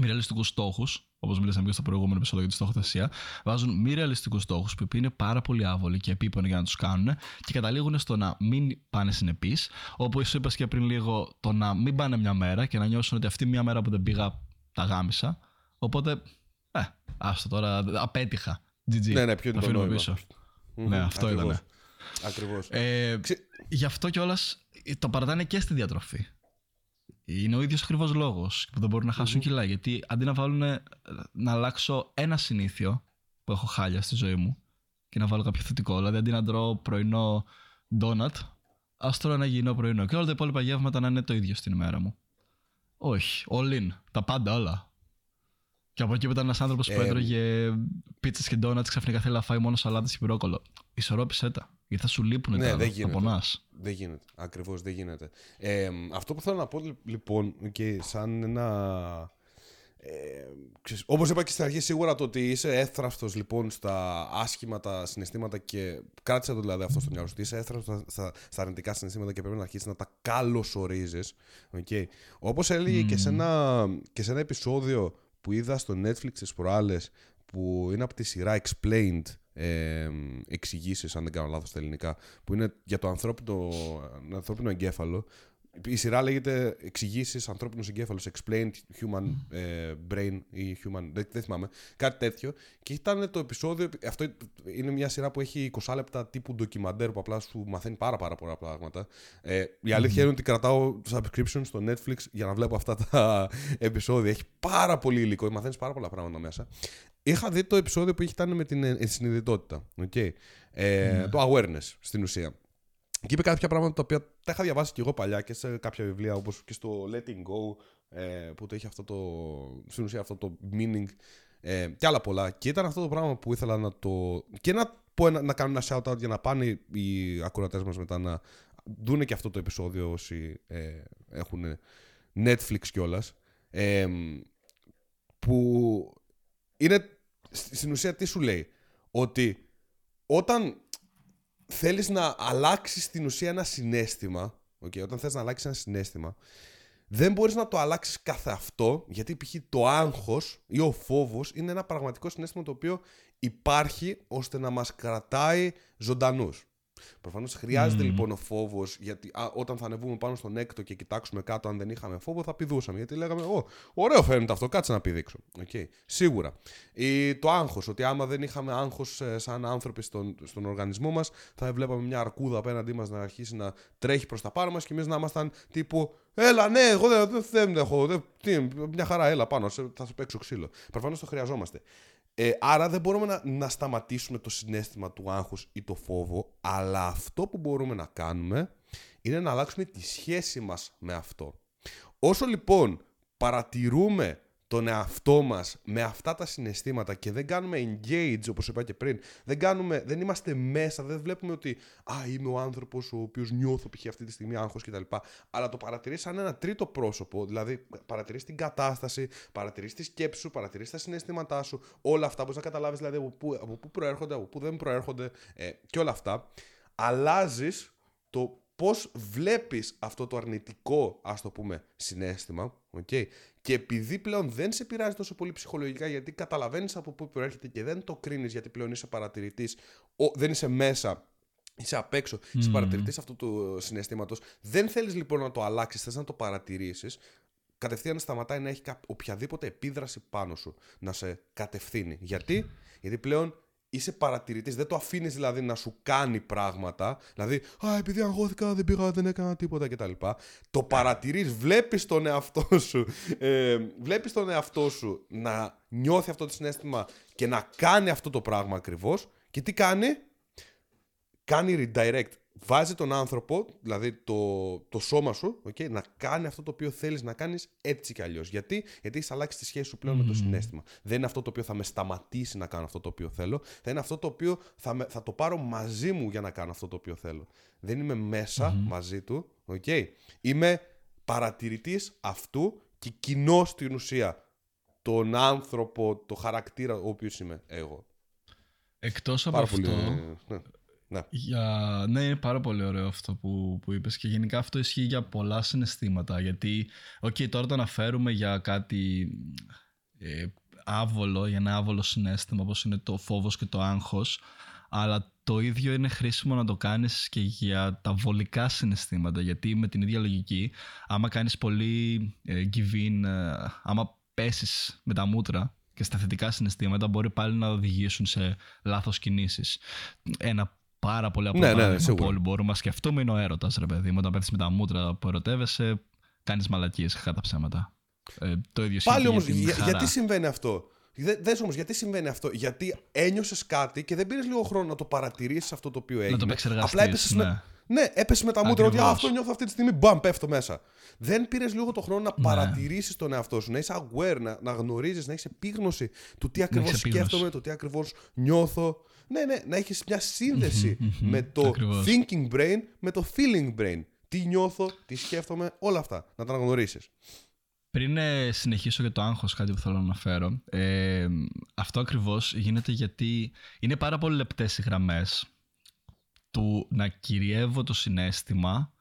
μη ρεαλιστικούς στόχους, όπως μιλήσαμε και στο προηγούμενο επεισόδιο για τη στόχοθεσία. Βάζουν μη ρεαλιστικούς στόχους που είναι πάρα πολύ άβολοι και επίπονοι για να τους κάνουν και καταλήγουν στο να μην πάνε συνεπείς. Όπως σου είπα και πριν λίγο, το να μην πάνε μια μέρα και να νιώσουν ότι αυτή μια μέρα που δεν πήγα τα γάμισα. Οπότε, ε, άστο τώρα, απέτυχα. τζι τζι. Ναι, ναι, ποιο είναι το νόημα. Mm-hmm. Ναι, αυτό ακριβώς. Ήταν. Ακριβώς. Ε, Ξε... Γι' αυτό κιόλας το παρατάνε και στη διατροφή. Είναι ο ίδιος ακριβώς λόγος που δεν μπορούν να χάσουν mm-hmm. κιλά. Γιατί αντί να βάλουν να αλλάξω ένα συνήθιο που έχω χάλια στη ζωή μου και να βάλω κάποιο θετικό, δηλαδή αντί να τρώω πρωινό ντόνατ, ας τρώω ένα υγιεινό πρωινό και όλα τα υπόλοιπα γεύματα να είναι το ίδιο στην ημέρα μου. Όχι, all in, τα πάντα όλα. Και από εκεί που ήταν ένας άνθρωπος ε, που έτρωγε πίτσες και ντόνατς, ξαφνικά θέλει να φάει μόνο σαλάτες και πυρόκολο. Ισορρόπησέ τα. Γιατί θα σου λείπουνε ναι, τα, θα πονάς. Δεν γίνεται. Ακριβώς δεν γίνεται. Ε, αυτό που θέλω να πω λοιπόν και σαν ένα Ε, όπως είπα και στην αρχή, σίγουρα το ότι είσαι έθραυστος λοιπόν στα άσχημα τα συναισθήματα και κράτησε το δηλαδή αυτό στο μυαλό σου, ότι είσαι έθραυστος στα, στα αρνητικά συναισθήματα και πρέπει να αρχίσεις να τα καλωσορίζεις. Okay. Όπως έλεγε mm. και, σε ένα, και σε ένα επεισόδιο που είδα στο Netflix τις προάλλες, που είναι από τη σειρά Explained, ε, εξηγήσεις, αν δεν κάνω λάθος στα ελληνικά, που είναι για το ανθρώπινο, ανθρώπινο εγκέφαλο. Η σειρά λέγεται Εξηγήσεις ανθρώπινου εγκέφαλου, Explained Human ε, Brain ή Human. Δεν, δεν θυμάμαι. Κάτι τέτοιο. Και ήταν το επεισόδιο. Αυτό είναι μια σειρά που έχει είκοσι λεπτά τύπου ντοκιμαντέρ που απλά σου μαθαίνει πάρα, πάρα πολλά πράγματα. Ε, η αλήθεια είναι ότι κρατάω subscription στο Netflix για να βλέπω αυτά τα επεισόδια. Έχει πάρα πολύ υλικό. Μαθαίνεις πάρα πολλά πράγματα μέσα. Είχα δει το επεισόδιο που ήταν με την συνειδητότητα. Okay. Ε, mm. Το awareness στην ουσία. Και είπε κάποια πράγματα τα οποία τα είχα διαβάσει και εγώ παλιά και σε κάποια βιβλία, όπως και στο Letting Go, που το είχε αυτό το, στην ουσία αυτό το meaning και άλλα πολλά. Και ήταν αυτό το πράγμα που ήθελα να το... και να, πω, να κάνω ένα shout-out για να πάνε οι ακροατές μας μετά να δούνε και αυτό το επεισόδιο όσοι ε, έχουν Netflix κιόλας, ε, που είναι στην ουσία τι σου λέει, ότι όταν... θέλεις να αλλάξεις στην ουσία ένα συναίσθημα, okay, όταν θες να αλλάξεις ένα συναίσθημα, δεν μπορείς να το αλλάξεις καθ' αυτό, γιατί π.χ. το άγχος ή ο φόβος είναι ένα πραγματικό συναίσθημα το οποίο υπάρχει ώστε να μας κρατάει ζωντανούς. Προφανώς χρειάζεται mm. λοιπόν ο φόβος, γιατί α, όταν θα ανεβούμε πάνω στον έκτο και κοιτάξουμε κάτω, αν δεν είχαμε φόβο θα πηδούσαμε. Γιατί λέγαμε, Ω, ωραίο φαίνεται αυτό, κάτσε να πηδήξω. Okay. Σίγουρα. Ή, το άγχος, ότι άμα δεν είχαμε άγχος ε, σαν άνθρωποι στον, στον οργανισμό μας, θα βλέπαμε μια αρκούδα απέναντί μας να αρχίσει να τρέχει προς τα πάνω μας και εμείς να ήμασταν τύπου, έλα, ναι, εγώ δεν, δεν έχω. Δεν, τι, μια χαρά, έλα πάνω, θα σου παίξω ξύλο. Προφανώς το χρειαζόμαστε. Ε, άρα δεν μπορούμε να, να σταματήσουμε το συναίσθημα του άγχους ή το φόβο, αλλά αυτό που μπορούμε να κάνουμε είναι να αλλάξουμε τη σχέση μας με αυτό. Όσο λοιπόν παρατηρούμε τον εαυτό μας με αυτά τα συναισθήματα και δεν κάνουμε engage, όπως είπα και πριν, δεν, κάνουμε, δεν είμαστε μέσα, δεν βλέπουμε ότι «Α, είμαι ο άνθρωπος ο οποίος νιώθω π.χ. αυτή τη στιγμή άγχος» κτλ. Αλλά το παρατηρείς σαν ένα τρίτο πρόσωπο, δηλαδή παρατηρείς την κατάσταση, παρατηρείς τη σκέψη σου, παρατηρείς τα συναισθήματά σου, όλα αυτά, μπορείς να καταλάβεις δηλαδή από πού, από πού προέρχονται, από πού δεν προέρχονται ε, και όλα αυτά. Αλλάζεις το πώς βλέπεις αυτό το αρνητικό, ας το πούμε, συναίσθημα, okay? Και επειδή πλέον δεν σε πειράζει τόσο πολύ ψυχολογικά, γιατί καταλαβαίνεις από πού προέρχεται και δεν το κρίνεις, γιατί πλέον είσαι παρατηρητής, δεν είσαι μέσα, είσαι απ' έξω, mm. είσαι παρατηρητής αυτού του συναισθήματος, δεν θέλεις λοιπόν να το αλλάξεις, θες να το παρατηρήσεις, κατευθείαν σταματάει να έχει οποιαδήποτε επίδραση πάνω σου, να σε κατευθύνει. Γιατί, γιατί πλέον... είσαι παρατηρητής, δεν το αφήνεις δηλαδή να σου κάνει πράγματα. Δηλαδή, α, επειδή αγχώθηκα, δεν πήγα, δεν έκανα τίποτα κτλ. Το παρατηρείς, βλέπεις τον εαυτό σου, ε, βλέπεις τον εαυτό σου να νιώθει αυτό το συναίσθημα και να κάνει αυτό το πράγμα ακριβώς. Και τι κάνει? Κάνει redirect. Βάζει τον άνθρωπο, δηλαδή το, το σώμα σου, okay, να κάνει αυτό το οποίο θέλεις να κάνεις έτσι κι αλλιώς. Γιατί, Γιατί έχεις αλλάξει τη σχέση σου πλέον mm. με το συναίσθημα. Δεν είναι αυτό το οποίο θα με σταματήσει να κάνω αυτό το οποίο θέλω. Θα είναι αυτό το οποίο θα, με, θα το πάρω μαζί μου για να κάνω αυτό το οποίο θέλω. Δεν είμαι μέσα mm. μαζί του. Okay. Είμαι παρατηρητής αυτού και κοινώ στην ουσία τον άνθρωπο, το χαρακτήρα ο οποίος είμαι εγώ. Εκτός από αυτό... Πολύ, ναι. Ναι. Για... ναι, πάρα πολύ ωραίο αυτό που, που είπες και γενικά αυτό ισχύει για πολλά συναισθήματα, γιατί okay, τώρα το αναφέρουμε για κάτι ε, άβολο, για ένα άβολο συναίσθημα όπως είναι το φόβος και το άγχος, αλλά το ίδιο είναι χρήσιμο να το κάνεις και για τα βολικά συναισθήματα, γιατί με την ίδια λογική άμα κάνεις πολύ ε, giving, ε, άμα πέσεις με τα μούτρα και στα θετικά συναισθήματα μπορεί πάλι να οδηγήσουν σε λάθος κινήσεις. Ένα πάρα πολλά από τα πράγματα που όλοι μπορούμε να σκεφτούμε είναι ο έρωτας, ρε παιδί μου. Όταν πέφτεις με τα μούτρα που ερωτεύεσαι, κάνεις μαλακίες, χα τα ψέματα. Ε, το ίδιο πάλι όμως, για για, γιατί συμβαίνει αυτό. Δε, δες όμως, γιατί συμβαίνει αυτό. Γιατί ένιωσες κάτι και δεν πήρες λίγο χρόνο να το παρατηρήσεις αυτό το οποίο έγινε. Να το επεξεργαστείς. Ναι. Με, ναι, έπεσε με τα μούτρα. Ότι αυτό νιώθω αυτή τη στιγμή. Μπαμ, πέφτω μέσα. Δεν πήρες λίγο το χρόνο να ναι. παρατηρήσεις τον εαυτό σου, να είσαι aware, να, να γνωρίζεις, να έχεις επίγνωση του τι ακριβώς σκέφτομαι, του τι ακριβώς νιώθω. Ναι, ναι, να έχεις μια σύνδεση με το ακριβώς. thinking brain, με το feeling brain. Τι νιώθω, τι σκέφτομαι, όλα αυτά. Να τα αναγνωρίσεις. Πριν ε, συνεχίσω για το άγχος, κάτι που θέλω να αναφέρω. Ε, αυτό ακριβώς γίνεται γιατί είναι πάρα πολύ λεπτές οι γραμμές του να κυριεύω το συναίσθημα,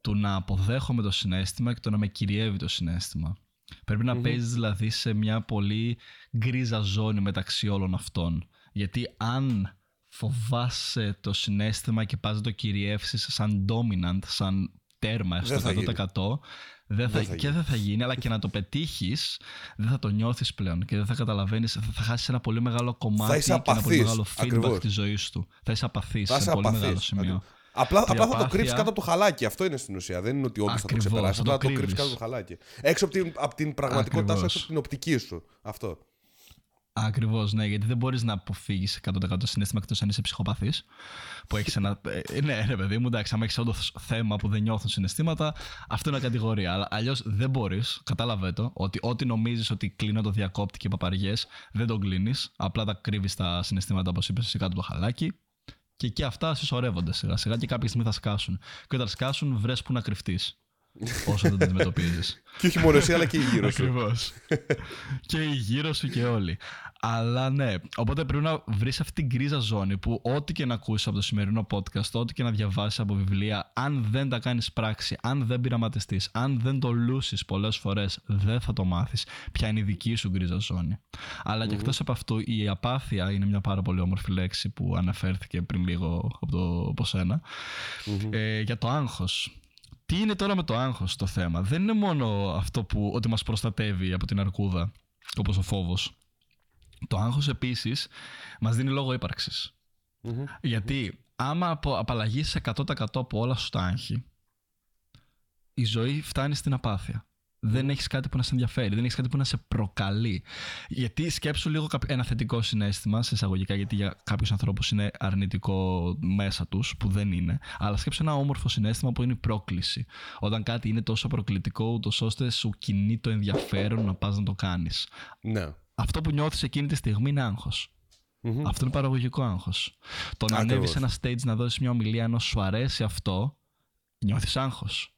του να αποδέχομαι το συναίσθημα και το να με κυριεύει το συναίσθημα. Πρέπει να mm-hmm. παίζεις δηλαδή σε μια πολύ γκρίζα ζώνη μεταξύ όλων αυτών. Γιατί αν φοβάσαι το συναίσθημα και πας να το κυριεύσεις σαν dominant, σαν τέρμα στο εκατό τοις εκατό, δεν θα, δεν θα, θα και δεν θα γίνει, αλλά και να το πετύχεις δεν θα το νιώθεις πλέον και δεν θα καταλαβαίνεις, θα, θα χάσεις ένα πολύ μεγάλο κομμάτι και ένα πολύ μεγάλο feedback ακριβώς. της ζωής του. Θα είσαι απαθής θα σε είσαι πολύ απαθής, μεγάλο σημείο. Απλά, απλά θα το κρύψεις κάτω από το χαλάκι. Αυτό είναι στην ουσία. Δεν είναι ότι όντως θα το ξεπεράσεις. Απλά θα το κρύψεις κάτω από το χαλάκι. Έξω από την, από την πραγματικότητά σου, έξω από την οπτική σου. Αυτό. Ακριβώς, ναι, γιατί δεν μπορείς να αποφύγεις εκατό τοις εκατό το συναίσθημα εκτός αν είσαι ψυχοπαθής. Που έχεις ένα. Ναι, ρε παιδί μου, εντάξει, άμα έχεις όντως θέμα που δεν νιώθουν συναισθήματα, αυτό είναι κατηγορία. Αλλά αλλιώς δεν μπορείς, κατάλαβε το, ότι ό,τι νομίζεις ότι κλείνω το διακόπτη και παπαριές, δεν τον κλείνεις. Απλά τα κρύβεις τα συναισθήματα, όπως είπες, κάτω από το χαλάκι. Και εκεί αυτά συσσωρεύονται σιγά σιγά και κάποια στιγμή θα σκάσουν. Και όταν σκάσουν, βρες που να κρυφτείς. Όσο δεν τα αντιμετωπίζεις. Και όχι μόνο εσύ, αλλά και οι γύρω σου. Ακριβώς. Και οι γύρω σου και όλοι. Αλλά ναι, οπότε πρέπει να βρεις αυτή την γκρίζα ζώνη που ό,τι και να ακούσεις από το σημερινό podcast, ό,τι και να διαβάσεις από βιβλία, αν δεν τα κάνεις πράξη, αν δεν πειραματιστείς, αν δεν το λούσεις πολλές φορές, δεν θα το μάθεις ποια είναι η δική σου γκρίζα ζώνη. Αλλά mm-hmm. και εκτός από αυτό, η απάθεια είναι μια πάρα πολύ όμορφη λέξη που αναφέρθηκε πριν λίγο από, το, από σένα mm-hmm. ε, για το άγχος. Τι είναι τώρα με το άγχος το θέμα? Δεν είναι μόνο αυτό που ότι μας προστατεύει από την αρκούδα, όπως ο φόβος. Το άγχος επίσης μας δίνει λόγο ύπαρξης. Mm-hmm. Γιατί άμα απαλλαγείς εκατό τοις εκατό από όλα σου τα άγχη, η ζωή φτάνει στην απάθεια. Δεν έχεις κάτι που να σε ενδιαφέρει, δεν έχεις κάτι που να σε προκαλεί. Γιατί σκέψου λίγο ένα θετικό συναίσθημα, σε εισαγωγικά, γιατί για κάποιους ανθρώπους είναι αρνητικό μέσα τους, που δεν είναι. Αλλά σκέψου ένα όμορφο συναίσθημα που είναι η πρόκληση. Όταν κάτι είναι τόσο προκλητικό, ούτως ώστε σου κινεί το ενδιαφέρον να πας να το κάνεις. Ναι. Αυτό που νιώθεις εκείνη τη στιγμή είναι άγχος. Mm-hmm. Αυτό είναι παραγωγικό άγχος. Το να ανέβεις ένα stage να δώσεις μια ομιλία, ενώ σου αρέσει αυτό, νιώθεις άγχος.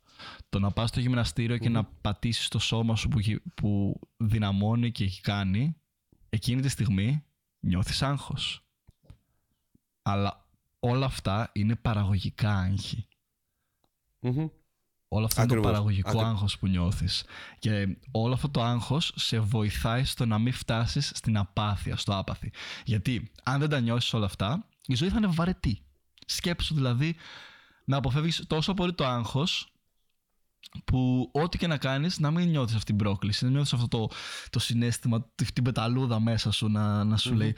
Το να πας στο γυμναστήριο mm. και να πατήσεις το σώμα σου που, που δυναμώνει και έχει κάνει, εκείνη τη στιγμή νιώθεις άγχος. Αλλά όλα αυτά είναι παραγωγικά άγχη. Mm-hmm. Όλο αυτό Ακριβώς. είναι το παραγωγικό Ακριβώς. άγχος που νιώθεις. Και όλο αυτό το άγχος σε βοηθάει στο να μην φτάσεις στην απάθεια, στο άπαθη. Γιατί αν δεν τα νιώσεις όλα αυτά, η ζωή θα είναι βαρετή. Σκέψου δηλαδή να αποφεύγεις τόσο πολύ το άγχος, που ό,τι και να κάνεις να μην νιώθεις αυτή την πρόκληση, να νιώθεις αυτό το, το συναίσθημα, την πεταλούδα μέσα σου να, να σου mm-hmm. λέει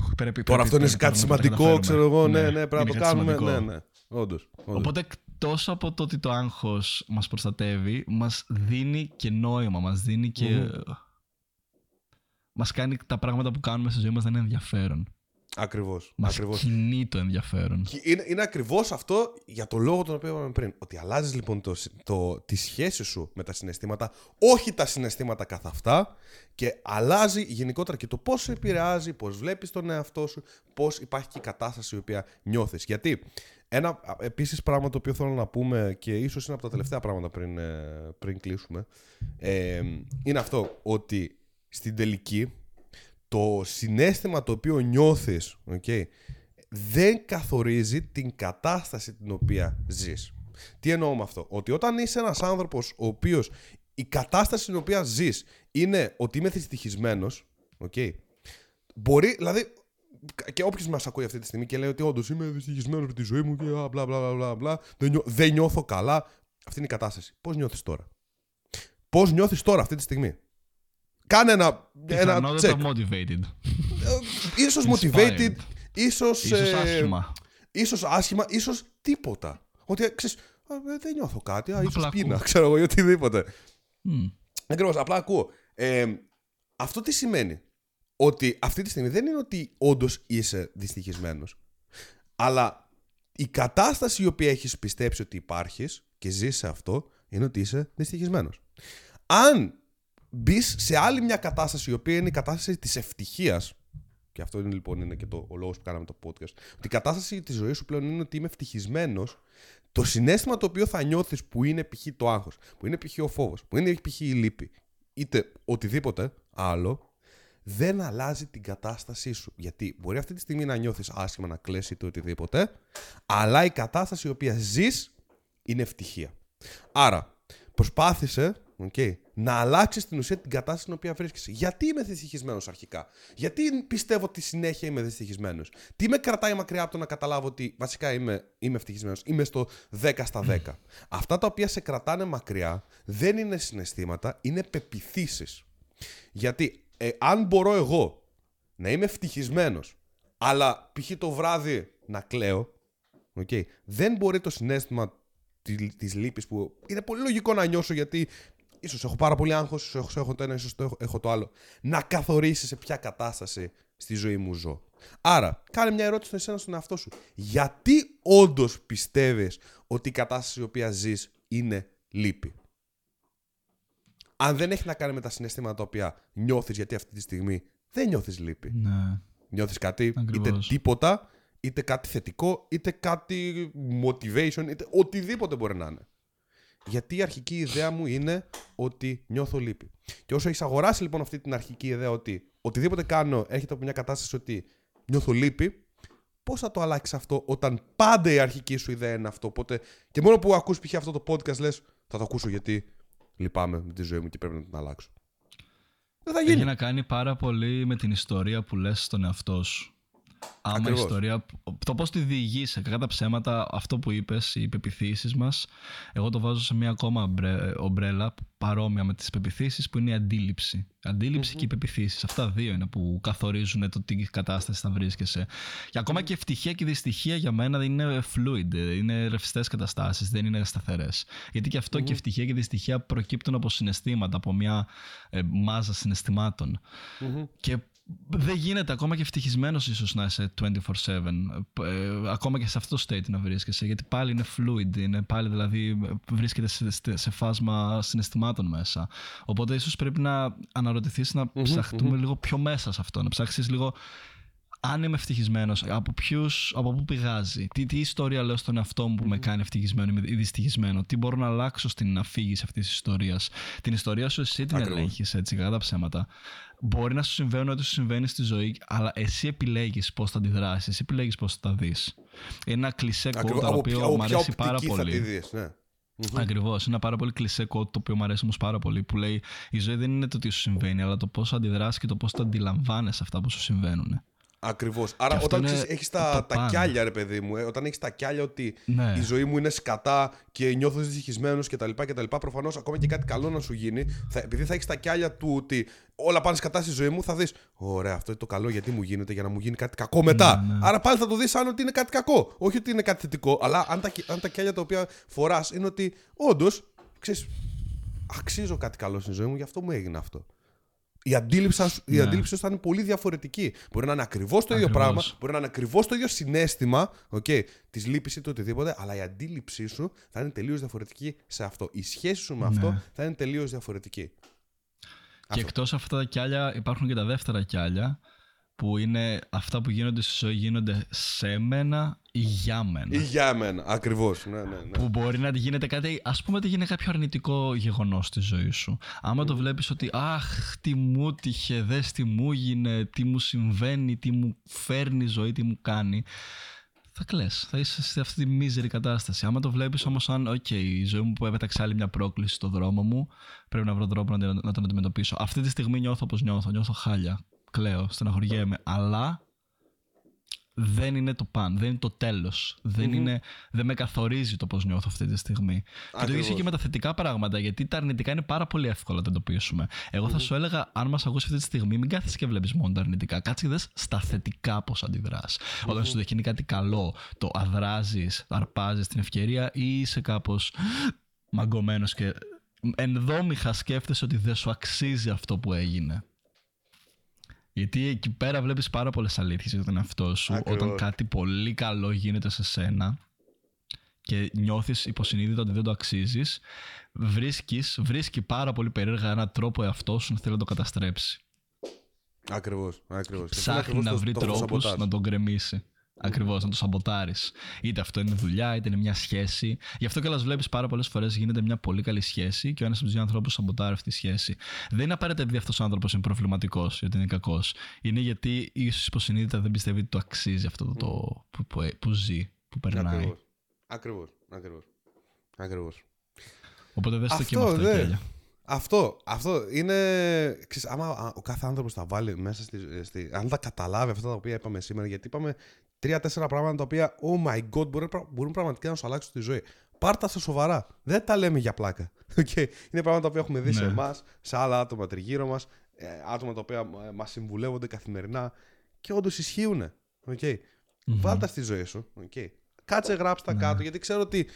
πρέπει, πρέπει, τώρα αυτό είναι κάτι σημαντικό, ξέρω εγώ, ναι, ναι, ναι, πρέπει να το κάνουμε, ναι, ναι, όντως, όντως. Οπότε εκτός από το ότι το άγχος μας προστατεύει, μας δίνει και νόημα, μας δίνει και mm-hmm. μας κάνει τα πράγματα που κάνουμε στη ζωή μας να είναι ενδιαφέρον. Ακριβώς. Μας κινεί το ενδιαφέρον. Είναι, είναι ακριβώς αυτό για το λόγο τον οποίο είπαμε πριν. Ότι αλλάζεις λοιπόν το, το, τη σχέση σου με τα συναισθήματα, όχι τα συναισθήματα καθ' αυτά, και αλλάζει γενικότερα και το πώς σε επηρεάζει, πώς βλέπεις τον εαυτό σου, πώς υπάρχει και η κατάσταση η οποία νιώθεις. Γιατί ένα επίσης πράγμα το οποίο θέλω να πούμε και ίσως είναι από τα τελευταία πράγματα πριν, πριν κλείσουμε, ε, είναι αυτό ότι στην τελική, το συναίσθημα το οποίο νιώθεις okay, δεν καθορίζει την κατάσταση την οποία ζεις. Τι εννοώ με αυτό? Ότι όταν είσαι ένας άνθρωπος ο οποίος η κατάσταση στην οποία ζεις είναι ότι είμαι δυστυχισμένος, okay, μπορεί, δηλαδή, και όποιος μας ακούει αυτή τη στιγμή και λέει ότι όντως είμαι δυστυχισμένος με τη ζωή μου και μπλα μπλα μπλα μπλα, δεν, νιώ, δεν νιώθω καλά. Αυτή είναι η κατάσταση. Πώς νιώθεις τώρα? Πώς νιώθεις τώρα αυτή τη στιγμή? Κάνε ένα, ένα check. Motivated. Ίσως motivated, ίσως, ίσως άσχημα, ε, ίσως, άσχημα, ίσως τίποτα. Ότι ξέρεις, α, δεν νιώθω κάτι, α, ίσως πείνα, ξέρω εγώ, ή οτιδήποτε. Mm. Ακριβώς, απλά ακούω. Ε, αυτό τι σημαίνει? Ότι αυτή τη στιγμή δεν είναι ότι όντως είσαι δυστυχισμένος, αλλά η κατάσταση η οποία έχεις πιστέψει ότι υπάρχεις και ζεις σε αυτό είναι ότι είσαι δυστυχισμένος. Αν μπεις σε άλλη μια κατάσταση, η οποία είναι η κατάσταση της ευτυχίας, και αυτό είναι, λοιπόν, είναι και το, ο λόγος που κάναμε το podcast, ότι η κατάσταση της ζωής σου πλέον είναι ότι είμαι ευτυχισμένος, Το συναίσθημα το οποίο θα νιώθεις, που είναι π.χ. το άγχος, που είναι π.χ. ο φόβος, που είναι π.χ. η λύπη, είτε οτιδήποτε άλλο, δεν αλλάζει την κατάστασή σου. Γιατί μπορεί αυτή τη στιγμή να νιώθεις άσχημα, να κλαις είτε οτιδήποτε, αλλά η κατάσταση η οποία ζεις είναι ευτυχία. Άρα, προσπάθησε okay, να αλλάξεις την ουσία την κατάσταση στην οποία βρίσκεσαι. Γιατί είμαι δυστυχισμένος αρχικά? Γιατί πιστεύω ότι συνέχεια είμαι δυστυχισμένος? Τι με κρατάει μακριά από το να καταλάβω ότι βασικά είμαι, είμαι ευτυχισμένος? Είμαι στο δέκα στα δέκα. Αυτά τα οποία σε κρατάνε μακριά δεν είναι συναισθήματα, είναι πεποιθήσεις. Γιατί ε, αν μπορώ εγώ να είμαι ευτυχισμένος, αλλά π.χ. το βράδυ να κλαίω, okay, δεν μπορεί το συναίσθημα της λύπης, που είναι πολύ λογικό να νιώσω γιατί ίσως έχω πάρα πολύ άγχος, ίσως έχω το ένα, ίσως το έχω, έχω το άλλο, να καθορίσει σε ποια κατάσταση στη ζωή μου ζω. Άρα, κάνε μια ερώτηση στον εσένα, στον εαυτό σου. Γιατί όντως πιστεύεις ότι η κατάσταση η οποία ζεις είναι λύπη? Αν δεν έχει να κάνει με τα συναισθήματα τα οποία νιώθεις, γιατί αυτή τη στιγμή δεν νιώθεις λύπη. Ναι. Νιώθεις κάτι, ακριβώς, είτε τίποτα, είτε κάτι θετικό, είτε κάτι motivation, είτε οτιδήποτε μπορεί να είναι. Γιατί η αρχική ιδέα μου είναι ότι νιώθω λύπη. Και όσο έχεις αγοράσει λοιπόν αυτή την αρχική ιδέα ότι οτιδήποτε κάνω έρχεται από μια κατάσταση ότι νιώθω λύπη, πώς θα το αλλάξεις αυτό όταν πάντα η αρχική σου ιδέα είναι αυτό? Οπότε και μόνο που ακούς π.χ. αυτό το podcast λες, θα το ακούσω γιατί λυπάμαι με τη ζωή μου και πρέπει να την αλλάξω. Δεν θα γίνει. Έχει να κάνει πάρα πολύ με την ιστορία που λες στον εαυτό σου. Άμα ακριβώς, η ιστορία, το πώς τη διηγήσε, κακά τα ψέματα, αυτό που είπες, οι πεποιθήσεις μας, εγώ το βάζω σε μια ακόμα ομπρέλα παρόμοια με τις πεποιθήσεις, που είναι η αντίληψη. Αντίληψη mm-hmm. και οι πεποιθήσεις. Αυτά δύο είναι που καθορίζουν το τι κατάσταση θα βρίσκεσαι. Και ακόμα και ευτυχία και δυστυχία για μένα είναι fluid, είναι ρευστές καταστάσεις, δεν είναι σταθερές. Γιατί και αυτό mm-hmm. και ευτυχία και δυστυχία προκύπτουν από συναισθήματα, από μια ε, μάζα συναισθημάτων. Mm-hmm. Και δεν γίνεται ακόμα και ευτυχισμένος ίσως να είσαι είκοσι τέσσερα επτά, ε, ακόμα και σε αυτό το state να βρίσκεσαι, γιατί πάλι είναι fluid, είναι πάλι δηλαδή βρίσκεται σε, σε φάσμα συναισθημάτων μέσα. Οπότε ίσως πρέπει να αναρωτηθείς, να mm-hmm, ψαχτούμε mm-hmm. λίγο πιο μέσα σε αυτό, να ψάξεις λίγο αν είμαι ευτυχισμένος, από ποιους, από πού πηγάζει, τι, τι ιστορία λέω στον εαυτό μου που mm-hmm. με κάνει ευτυχισμένο ή δυστυχισμένο, τι μπορώ να αλλάξω στην αφήγηση αυτής της ιστορίας. Την ιστορία σου εσύ την ελέγχεις, έτσι, κατά τα ψέματα. Μπορεί να σου συμβαίνουν ό,τι σου συμβαίνει στη ζωή, αλλά εσύ επιλέγεις πώς θα αντιδράσεις, εσύ επιλέγεις πώς θα τα δεις. Ένα κλισέ quote το οποίο μου αρέσει πάρα πολύ. Mm-hmm. Ακριβώς, ένα πάρα πολύ κλισέ quote το οποίο μου αρέσει όμως πάρα πολύ, που λέει η ζωή δεν είναι το τι σου συμβαίνει, αλλά το πώς αντιδράσεις και το πώς τα αντιλαμβάνεσαι αυτά που σου συμβαίνουν. Ακριβώς. Άρα όταν έχεις τα, τα κιάλια, ρε παιδί μου, ε, όταν έχεις τα κιάλια ότι ναι. η ζωή μου είναι σκατά και νιώθω δυστυχισμένος κτλ. κτλ. Προφανώς ακόμα και κάτι καλό να σου γίνει, θα, επειδή θα έχεις τα κιάλια του ότι όλα πάνε σκατά στη ζωή μου, θα δεις, ωραία, αυτό είναι το καλό γιατί μου γίνεται, για να μου γίνει κάτι κακό μετά. Ναι, ναι. Άρα πάλι θα το δεις σαν ότι είναι κάτι κακό. Όχι ότι είναι κάτι θετικό, αλλά αν τα, αν τα κιάλια τα οποία φοράς είναι ότι όντως, ξέρεις, αξίζω κάτι καλό στη ζωή μου, γι' αυτό μου έγινε αυτό. Η αντίληψη, ναι. η αντίληψη θα είναι πολύ διαφορετική. Μπορεί να είναι ακριβώς το ίδιο πράγμα, μπορεί να είναι ακριβώς το ίδιο συναίσθημα okay, της λύπης ή το οτιδήποτε, αλλά η αντίληψή σου θα είναι τελείως διαφορετική σε αυτό. Η σχέση σου με ναι. αυτό θα είναι τελείως διαφορετική. Και εκτός αυτά τα κιάλια υπάρχουν και τα δεύτερα κιάλια, που είναι αυτά που γίνονται στη ζωή, γίνονται σε μένα ή για μένα. Ή για μένα, ακριβώς. Ναι, ναι, ναι. Που μπορεί να γίνεται κάτι, ας πούμε ότι γίνεται κάποιο αρνητικό γεγονός στη ζωή σου. Άμα mm. το βλέπεις ότι αχ, τι μου τύχε, δες τι μου γίνε, τι μου συμβαίνει, τι μου φέρνει η ζωή, τι μου κάνει, θα κλαις, θα είσαι σε αυτή τη μίζερη κατάσταση. Άμα το βλέπεις όμως σαν, οκ, okay, η ζωή μου που έπεταξε άλλη μια πρόκληση στο δρόμο μου, πρέπει να βρω τρόπο να, να τον αντιμετωπίσω. Αυτή τη στιγμή νιώθω όπως νιώθω, νιώθω χάλια. Κλαίω, στεναχωριέμαι, αλλά δεν είναι το παν, δεν είναι το τέλος. Mm-hmm. Δεν, είναι, δεν με καθορίζει το πώς νιώθω αυτή τη στιγμή. Ακριβώς. Και το ίδιο και με τα θετικά πράγματα, γιατί τα αρνητικά είναι πάρα πολύ εύκολα να τα εντοπίσουμε. Εγώ mm-hmm. θα σου έλεγα, αν μας ακούσει αυτή τη στιγμή, μην κάθεσαι και βλέπεις μόνο τα αρνητικά. Κάτσε και δες στα θετικά πώς αντιδράς. Mm-hmm. Όταν σου δεχτεί κάτι καλό, το αδράζεις, αρπάζεις την ευκαιρία ή είσαι κάπως μαγκωμένος και ενδόμηχα σκέφτεσαι ότι δεν σου αξίζει αυτό που έγινε. Γιατί εκεί πέρα βλέπεις πάρα πολλές αλήθειες για τον εαυτό σου. Ακριβώς. Όταν κάτι πολύ καλό γίνεται σε σένα και νιώθεις υποσυνείδητα ότι δεν το αξίζεις, βρίσκεις, βρίσκει πάρα πολύ περίεργα έναν τρόπο εαυτό σου να θέλει να το καταστρέψει. Ακριβώς, ακριβώς. Ψάχνει να βρει τρόπους να τον γκρεμίσει. Ακριβώς, να το σαμποτάρεις. Είτε αυτό είναι δουλειά, είτε είναι μια σχέση. Γι' αυτό κιόλας βλέπεις πάρα πολλές φορές γίνεται μια πολύ καλή σχέση και ο ένας από τους δύο ανθρώπους σαμποτάρει αυτή τη σχέση. Δεν είναι απαραίτητα επειδή αυτός ο άνθρωπος είναι προβληματικός ή ότι είναι κακός. Είναι γιατί ίσως υποσυνείδητα δεν πιστεύει ότι το αξίζει αυτό το, το που, που, που ζει, που περνάει. Ακριβώς. Ακριβώς. Ακριβώς. Οπότε δες το και με αυτά. Αυτό, αυτό είναι. Ξέρεις, άμα ο κάθε άνθρωπος τα βάλει μέσα στη, στη. Αν τα καταλάβει αυτά τα οποία είπαμε σήμερα, γιατί είπαμε τρία-τέσσερα πράγματα τα οποία, oh my god, μπορούν, μπορούν πραγματικά να σου αλλάξουν τη ζωή. Πάρτα στα σοβαρά. Δεν τα λέμε για πλάκα. Okay. Είναι πράγματα που έχουμε δει, ναι, σε εμάς, σε άλλα άτομα τριγύρω μας, άτομα τα οποία μας συμβουλεύονται καθημερινά και όντως ισχύουν. Okay. Mm-hmm. Βάλτα στη ζωή σου. Okay. Κάτσε, γράψτε τα, ναι, κάτω, γιατί ξέρω ότι.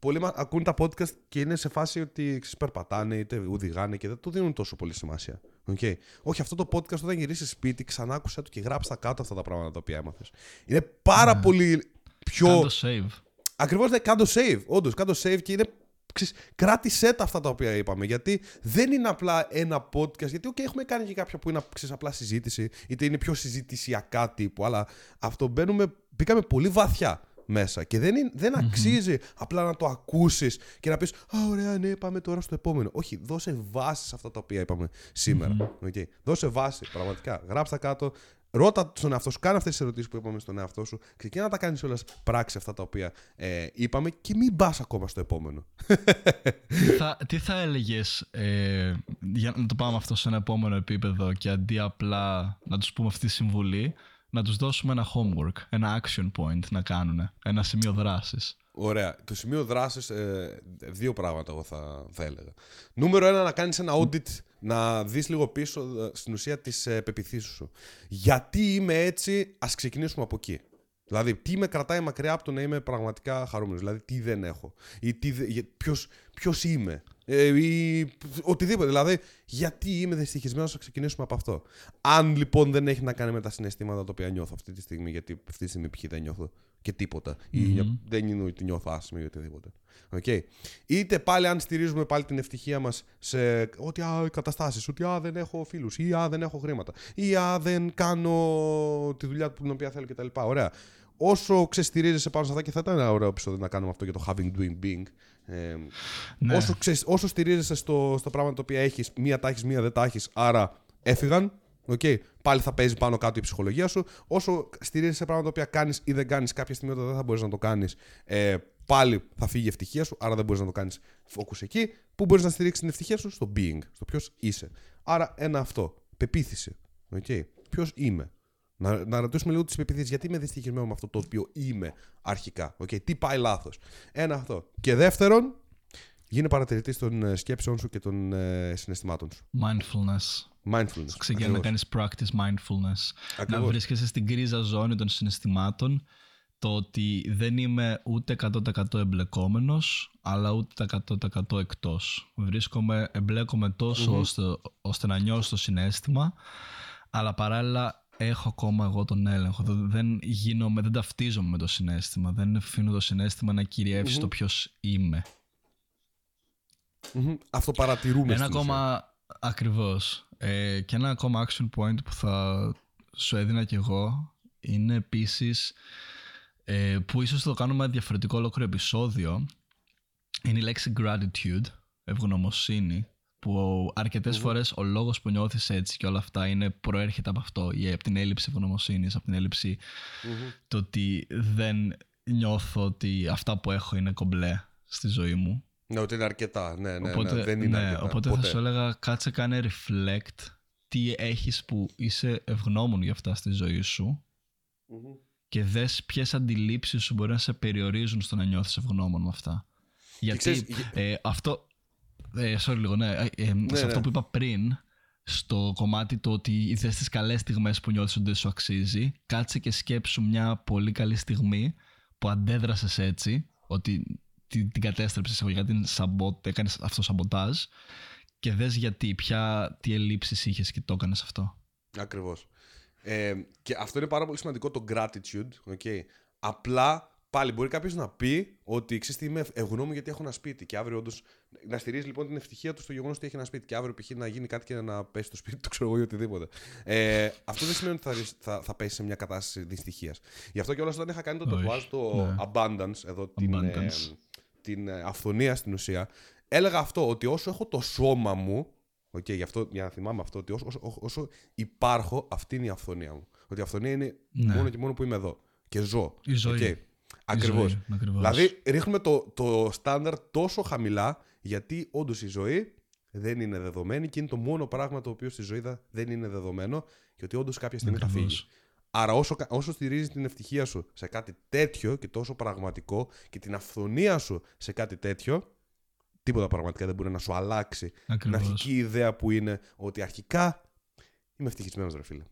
Πολλοί ακούν τα podcast και είναι σε φάση ότι ξεπερπατάνε είτε οδηγάνε και δεν του δίνουν τόσο πολύ σημασία. Okay. Όχι, αυτό το podcast όταν γυρίσεις σπίτι, ξανά άκουσα του και γράψα κάτω αυτά τα πράγματα τα οποία έμαθες. Είναι πάρα yeah. πολύ πιο. Κάντο save. Ακριβώς, ναι, κάντο save. Όντως, κάντο save και είναι. Ξέρεις, κράτησέ τα αυτά τα οποία είπαμε. Γιατί δεν είναι απλά ένα podcast. Γιατί, OK, έχουμε κάνει και κάποια που είναι, ξέρεις, απλά συζήτηση, είτε είναι πιο συζητησιακά τύπου. Αλλά αυτό μπαίνουμε, μπήκαμε πολύ βαθιά μέσα και δεν, είναι, δεν αξίζει mm-hmm. απλά να το ακούσεις και να πεις «Α, ωραία, ναι, πάμε τώρα στο επόμενο». Όχι, δώσε βάση σε αυτά τα οποία είπαμε σήμερα. Mm-hmm. Okay. Δώσε βάση, πραγματικά. Γράψτε κάτω, ρώτα στον εαυτό σου, κάνε αυτές τις ερωτήσεις που είπαμε στον εαυτό σου, ξεκινά να τα κάνεις όλες πράξη αυτά τα οποία ε, είπαμε και μην πας ακόμα στο επόμενο. θα, τι θα έλεγες ε, για να το πάμε αυτό σε ένα επόμενο επίπεδο και αντί απλά να τους πούμε αυτή τη συμβουλή, να τους δώσουμε ένα homework, ένα action point να κάνουν, ένα σημείο δράσης. Ωραία. Το σημείο δράσης, ε, δύο πράγματα εγώ θα, θα έλεγα. Νούμερο ένα, να κάνεις ένα audit, να δεις λίγο πίσω στην ουσία τις ε, πεποιθήσεις σου. Γιατί είμαι έτσι, ας ξεκινήσουμε από εκεί. Δηλαδή, τι με κρατάει μακριά από το να είμαι πραγματικά χαρούμενος. Δηλαδή, τι δεν έχω, ή ποιος είμαι, ε, ή οτιδήποτε. Δηλαδή, γιατί είμαι δυστυχισμένος, να ξεκινήσουμε από αυτό. Αν λοιπόν δεν έχει να κάνει με τα συναισθήματα τα οποία νιώθω αυτή τη στιγμή, γιατί αυτή τη στιγμή π.χ. δεν νιώθω και τίποτα, mm-hmm. ή δεν είναι ότι νιώθω άσχημα ή οτιδήποτε. Okay. Είτε πάλι αν στηρίζουμε πάλι την ευτυχία μας σε ότι α, καταστάσεις, ότι α, δεν έχω φίλους, ή α, δεν έχω χρήματα, ή α, δεν κάνω τη δουλειά που την οποία θέλω κτλ. Ωραία. Όσο ξεστηρίζεσαι πάνω σε αυτά, και θα ήταν ένα ωραίο επεισόδιο να κάνουμε αυτό για το having, doing, being. Ε, ναι. όσο, ξε, όσο στηρίζεσαι στο, στο πράγμα το οποίο έχεις, μία τα έχεις, μία δεν τα έχεις, άρα έφυγαν. Okay. Πάλι θα παίζει πάνω κάτω η ψυχολογία σου. Όσο στηρίζεσαι σε πράγματα τα οποία κάνεις ή δεν κάνεις, κάποια στιγμή όταν δεν θα μπορείς να το κάνεις, ε, πάλι θα φύγει η ευτυχία σου, άρα δεν μπορείς να το κάνεις. Focus εκεί. Πού μπορείς να στηρίξεις την ευτυχία σου? Στο being, στο ποιος είσαι. Άρα ένα αυτό. Πεποίθηση. Okay. Ποιος είμαι. Να, να ρωτήσουμε λίγο τις πεποιθήσεις. Γιατί είμαι δυστυχισμένο με αυτό το οποίο είμαι αρχικά. Okay. Τι πάει λάθος. Ένα αυτό. Και δεύτερον, γίνε παρατηρητής των σκέψεων σου και των ε, συναισθημάτων σου. Mindfulness. Mindfulness. Ξεκινά να κάνεις practice mindfulness. Ακριβώς. Να βρίσκεσαι στην κρίζα ζώνη των συναισθημάτων. Το ότι δεν είμαι ούτε εκατό τοις εκατό εμπλεκόμενος, αλλά ούτε εκατό τοις εκατό εκτός. Βρίσκομαι, εμπλέκομαι τόσο mm-hmm. ώστε, ώστε να νιώσω το συναίσθημα, αλλά παράλληλα έχω ακόμα εγώ τον έλεγχο. Δεν γίνομαι, δεν ταυτίζομαι με το συναίσθημα. Δεν αφήνω το συναίσθημα να κυριεύσει mm-hmm. το ποιος είμαι. Mm-hmm. Αυτό παρατηρούμε. Ένα ακόμα, ακριβώς. Ε, και ένα ακόμα action point που θα σου έδινα κι εγώ είναι επίσης ε, που ίσως το κάνουμε διαφορετικό ολόκληρο επεισόδιο, είναι η λέξη gratitude, ευγνωμοσύνη, που αρκετές mm-hmm. φορές ο λόγος που νιώθεις έτσι και όλα αυτά είναι, προέρχεται από αυτό, ή από την έλλειψη ευγνωμοσύνης, από την έλλειψη mm-hmm. το ότι δεν νιώθω ότι αυτά που έχω είναι κομπλέ στη ζωή μου. Ναι, ότι είναι αρκετά. Ναι, ναι, οπότε, ναι, δεν είναι ναι, αρκετά. Οπότε ποτέ. Θα σου έλεγα, κάτσε, κάνε reflect τι έχεις που είσαι ευγνώμων για αυτά στη ζωή σου mm-hmm. και δες ποιες αντιλήψεις σου μπορεί να σε περιορίζουν στο να νιώθεις ευγνώμων με αυτά. Γιατί ξέρεις, ε, αυτό, ε, sorry, λίγο, ναι, ε, ε, ναι, σε αυτό ναι. που είπα πριν, στο κομμάτι το ότι δες τις καλές στιγμές που νιώθεις ότι δεν σου αξίζει, κάτσε και σκέψου μια πολύ καλή στιγμή που αντέδρασες έτσι, ότι την κατέστρεψες εισαγωγικά, την σαμποτ, έκανες αυτό σαμποτάζ και δες γιατί, ποια, τι ελλείψεις είχες και το έκανες αυτό. Ακριβώς. Ε, και αυτό είναι πάρα πολύ σημαντικό, το gratitude. Okay. Απλά Πάλι μπορεί κάποιος να πει ότι ξέρεις τι, είμαι ευγνώμη γιατί έχω ένα σπίτι. Και αύριο όντως. Να στηρίζει λοιπόν την ευτυχία του στο γεγονός ότι έχει ένα σπίτι. Και αύριο π.χ. να γίνει κάτι και να πέσει το σπίτι του, ξέρω εγώ ή οτιδήποτε. Ε, αυτό δεν σημαίνει ότι θα, θα, θα πέσει σε μια κατάσταση δυστυχίας. Γι' αυτό κιόλας όταν είχα κάνει το τατουάζ το ναι. abundance, εδώ, abundance. Την, ε, την ε, αυθονία στην ουσία, έλεγα αυτό, ότι όσο έχω το σώμα μου. Okay, γι' αυτό, για να θυμάμαι αυτό, ότι όσο, ό, όσο υπάρχω, αυτή είναι η αυθονία μου. Ότι η αυθονία είναι ναι. μόνο και μόνο που είμαι εδώ. Και ζω. Η ζωή. Okay. Ακριβώς. Ζωή, ακριβώς. Δηλαδή, ρίχνουμε το, το στάνταρ τόσο χαμηλά, γιατί όντως η ζωή δεν είναι δεδομένη και είναι το μόνο πράγμα το οποίο στη ζωή δεν είναι δεδομένο και ότι όντως κάποια στιγμή ακριβώς. θα φύγει. Άρα, όσο, όσο στηρίζει την ευτυχία σου σε κάτι τέτοιο και τόσο πραγματικό και την αυθονία σου σε κάτι τέτοιο, τίποτα πραγματικά δεν μπορεί να σου αλλάξει ακριβώς. την αρχική ιδέα που είναι ότι αρχικά είμαι ευτυχισμένος, ρε φίλε.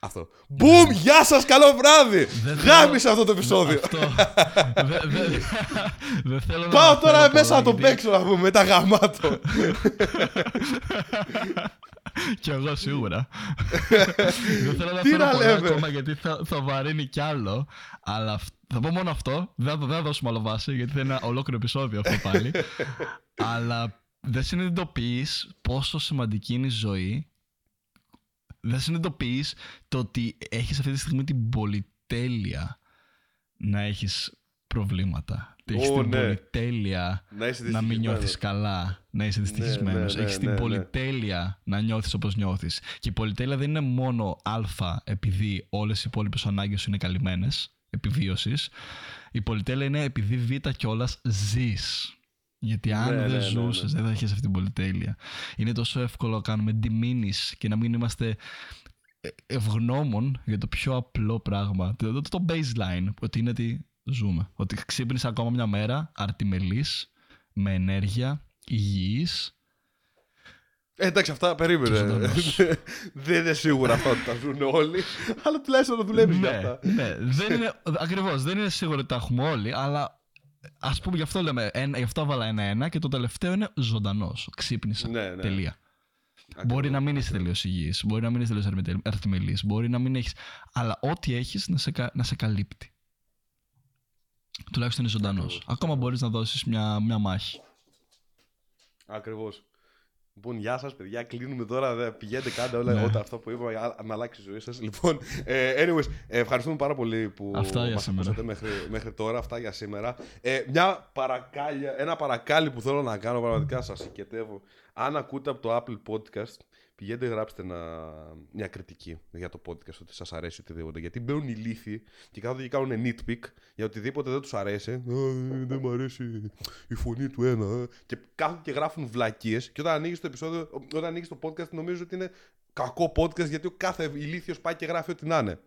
Αυτό. Μπουμ! Γεια σας! Καλό βράδυ! Γάμισε αυτό το επεισόδιο! Πάω τώρα μέσα να το παίξω να πούμε τα γαμάτο! Κι εγώ σίγουρα. Δεν θέλω να φέρω πολλά ακόμα γιατί θα βαρύνει κι άλλο. Αλλά θα πω μόνο αυτό. Δεν θα δώσουμε άλλο βάση γιατί θα είναι ένα ολόκληρο επεισόδιο αυτό πάλι. Αλλά δεν συνειδητοποιείς πόσο σημαντική είναι η ζωή. Δεν συνειδητοποιείς το ότι έχεις αυτή τη στιγμή την πολυτέλεια να έχεις προβλήματα. Oh, έχεις ναι. την πολυτέλεια να, να μην νιώθεις καλά, να είσαι δυστυχισμένος. Ναι, ναι, ναι, έχεις ναι, ναι, την πολυτέλεια ναι. να νιώθεις όπως νιώθεις. Και η πολυτέλεια δεν είναι μόνο α επειδή όλες οι υπόλοιπες ανάγκες σου είναι καλυμμένες επιβίωσης. Η πολυτέλεια είναι επειδή β κιόλας ζεις. Γιατί αν ναι, δεν ναι, ζούσες, ναι, ναι. δεν θα έχεις αυτή την πολυτέλεια. Είναι τόσο εύκολο να κάνουμε diminished και να μην είμαστε ευγνώμων για το πιο απλό πράγμα. Το, το, το baseline, ότι είναι ότι ζούμε. Ότι ξύπνησα ακόμα μια μέρα αρτιμελής, με ενέργεια, υγιής. Ε, εντάξει, αυτά περίμενε. Δεν είναι σίγουρα αυτά ότι τα ζουν όλοι, αλλά τουλάχιστον να δουλεύεις για αυτά. Ναι, ακριβώς. Δεν είναι σίγουρο ότι τα έχουμε όλοι, αλλά... Ας πούμε, γι' αυτό λέμε, γι' αυτό βάλα ένα-ένα και το τελευταίο είναι ζωντανός. Ξύπνησα. Ναι, ναι. Τελεία. Ακριβώς. Μπορεί να μην είσαι τελείως υγιής, μπορεί να μην είσαι τελείως αρτιμελής, μπορεί να μην έχεις. Αλλά ό,τι έχεις να σε, να σε καλύπτει. Τουλάχιστον είναι ζωντανός. Ακόμα μπορείς να δώσεις μια, μια μάχη. Ακριβώς. Λοιπόν, γεια σας παιδιά, κλείνουμε τώρα, πηγαίνετε κάντε όλα ναι. αυτά που είπα, να αλλάξει η ζωή σας. Λοιπόν, anyways, ευχαριστούμε πάρα πολύ που μας ακούσατε μέχρι, μέχρι τώρα, αυτά για σήμερα. Ε, μια παρακάλια, ένα παρακάλι που θέλω να κάνω, πραγματικά σας συγκετεύω. Αν ακούτε από το Apple Podcast, πηγαίνετε γράψτε ένα, μια κριτική για το podcast, ότι σας αρέσει οτιδήποτε. Γιατί μπαίνουν οι λύθοι και κάθονται και κάνουν nitpick για οτιδήποτε δεν τους αρέσει. Δεν μου αρέσει η φωνή του ένα. Και κάθονται και γράφουν βλακίες. Και όταν ανοίγεις το επεισόδιο, όταν ανοίγεις το podcast, νομίζω ότι είναι κακό podcast γιατί ο κάθε ηλίθιος πάει και γράφει ό,τι να είναι.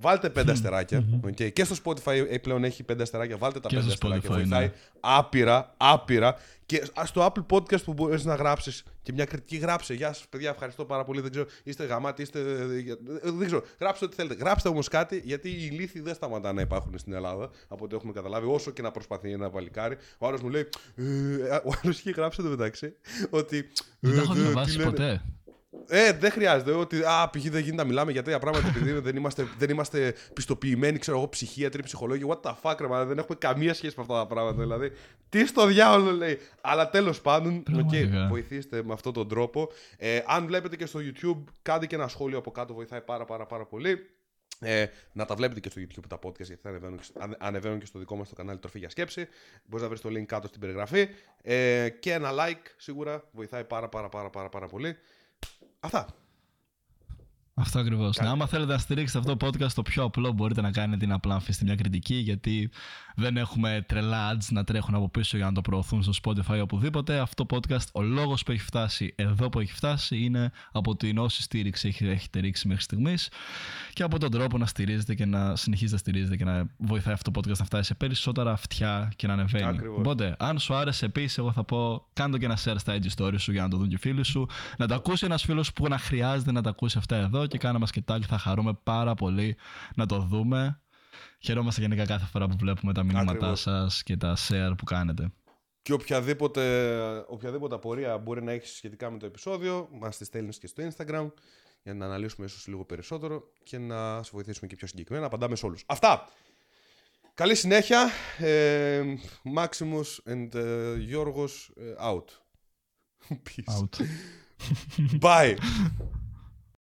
Βάλτε πέντε αστεράκια. Okay. Και στο Spotify πλέον έχει πέντε αστεράκια. Βάλτε τα και πέντε αστεράκια. Βοηθάει ναι. άπειρα, άπειρα. Και στο Apple Podcast που μπορείς να γράψεις και μια κριτική, γράψε. Γεια σας, παιδιά, ευχαριστώ πάρα πολύ. Δεν ξέρω, είστε γαμάτοι, είστε. Δεν ξέρω. Γράψτε ό,τι θέλετε. Γράψτε όμως κάτι, γιατί οι ηλίθιοι δεν σταματάνε να υπάρχουν στην Ελλάδα. Από ό,τι έχουμε καταλάβει, όσο και να προσπαθεί ένα παλικάρι. Ο άλλος μου λέει. Ε, ο άλλος είχε γράψει εδώ μεταξύ. Ότι. Δεν τα έχω διαβάσει ποτέ. Ε, δεν χρειάζεται. Ότι α, π.χ. δεν γίνεται να μιλάμε για τέτοια πράγματα επειδή δεν είμαστε, δεν είμαστε πιστοποιημένοι, ξέρω εγώ, ψυχίατροι, ψυχολόγοι. What the fuck, ρε, δεν έχουμε καμία σχέση με αυτά τα πράγματα. Δηλαδή, τι στο διάολο λέει. Αλλά τέλος πάντων, okay, βοηθήστε με αυτόν τον τρόπο. Ε, αν βλέπετε και στο YouTube, κάντε και ένα σχόλιο από κάτω, βοηθάει πάρα πάρα, πάρα πολύ. Ε, να τα βλέπετε και στο YouTube τα podcast γιατί θα ανεβαίνουν, ανεβαίνουν και στο δικό μας το κανάλι Τροφή για Σκέψη. Μπορείς να βρεις το link κάτω στην περιγραφή. Ε, και ένα like σίγουρα βοηθάει πάρα πάρα, πάρα, πάρα, πάρα πολύ. Αυτά. Αυτό ακριβώς. Ναι, άμα θέλετε να στηρίξετε αυτό το podcast, το πιο απλό μπορείτε να κάνετε είναι απλά να αφήσετε μια κριτική, γιατί δεν έχουμε τρελά ads να τρέχουν από πίσω για να το προωθούν στο Spotify ή οπουδήποτε. Αυτό το podcast, ο λόγος που έχει φτάσει εδώ που έχει φτάσει, είναι από την όση στήριξη έχετε ρίξει μέχρι στιγμής και από τον τρόπο να στηρίζετε και να συνεχίζετε να στηρίζετε και να βοηθάει αυτό το podcast να φτάσει σε περισσότερα αυτιά και να ανεβαίνει. Ακριβώς. Οπότε, αν σου άρεσε επίσης, εγώ θα πω κάντο και ένα share στα άι τζι stories σου για να το δουν και οι φίλοι σου, να τα ακούσει ένας φίλος που να χρειάζεται να τα ακούσει αυτά εδώ. Και κάνα μας και τάλι, θα χαρούμε πάρα πολύ να το δούμε. Χαιρόμαστε γενικά κάθε φορά που βλέπουμε τα μηνύματά ακριβώς. σας και τα share που κάνετε. Και οποιαδήποτε, οποιαδήποτε απορία μπορεί να έχεις σχετικά με το επεισόδιο, μας τη στέλνεις και στο Instagram για να αναλύσουμε ίσως λίγο περισσότερο και να σε βοηθήσουμε και πιο συγκεκριμένα. Απαντάμε σε όλους. Αυτά! Καλή συνέχεια. Ε, Μάξιμος and uh, Γιώργος uh, out. Peace. Out. Bye.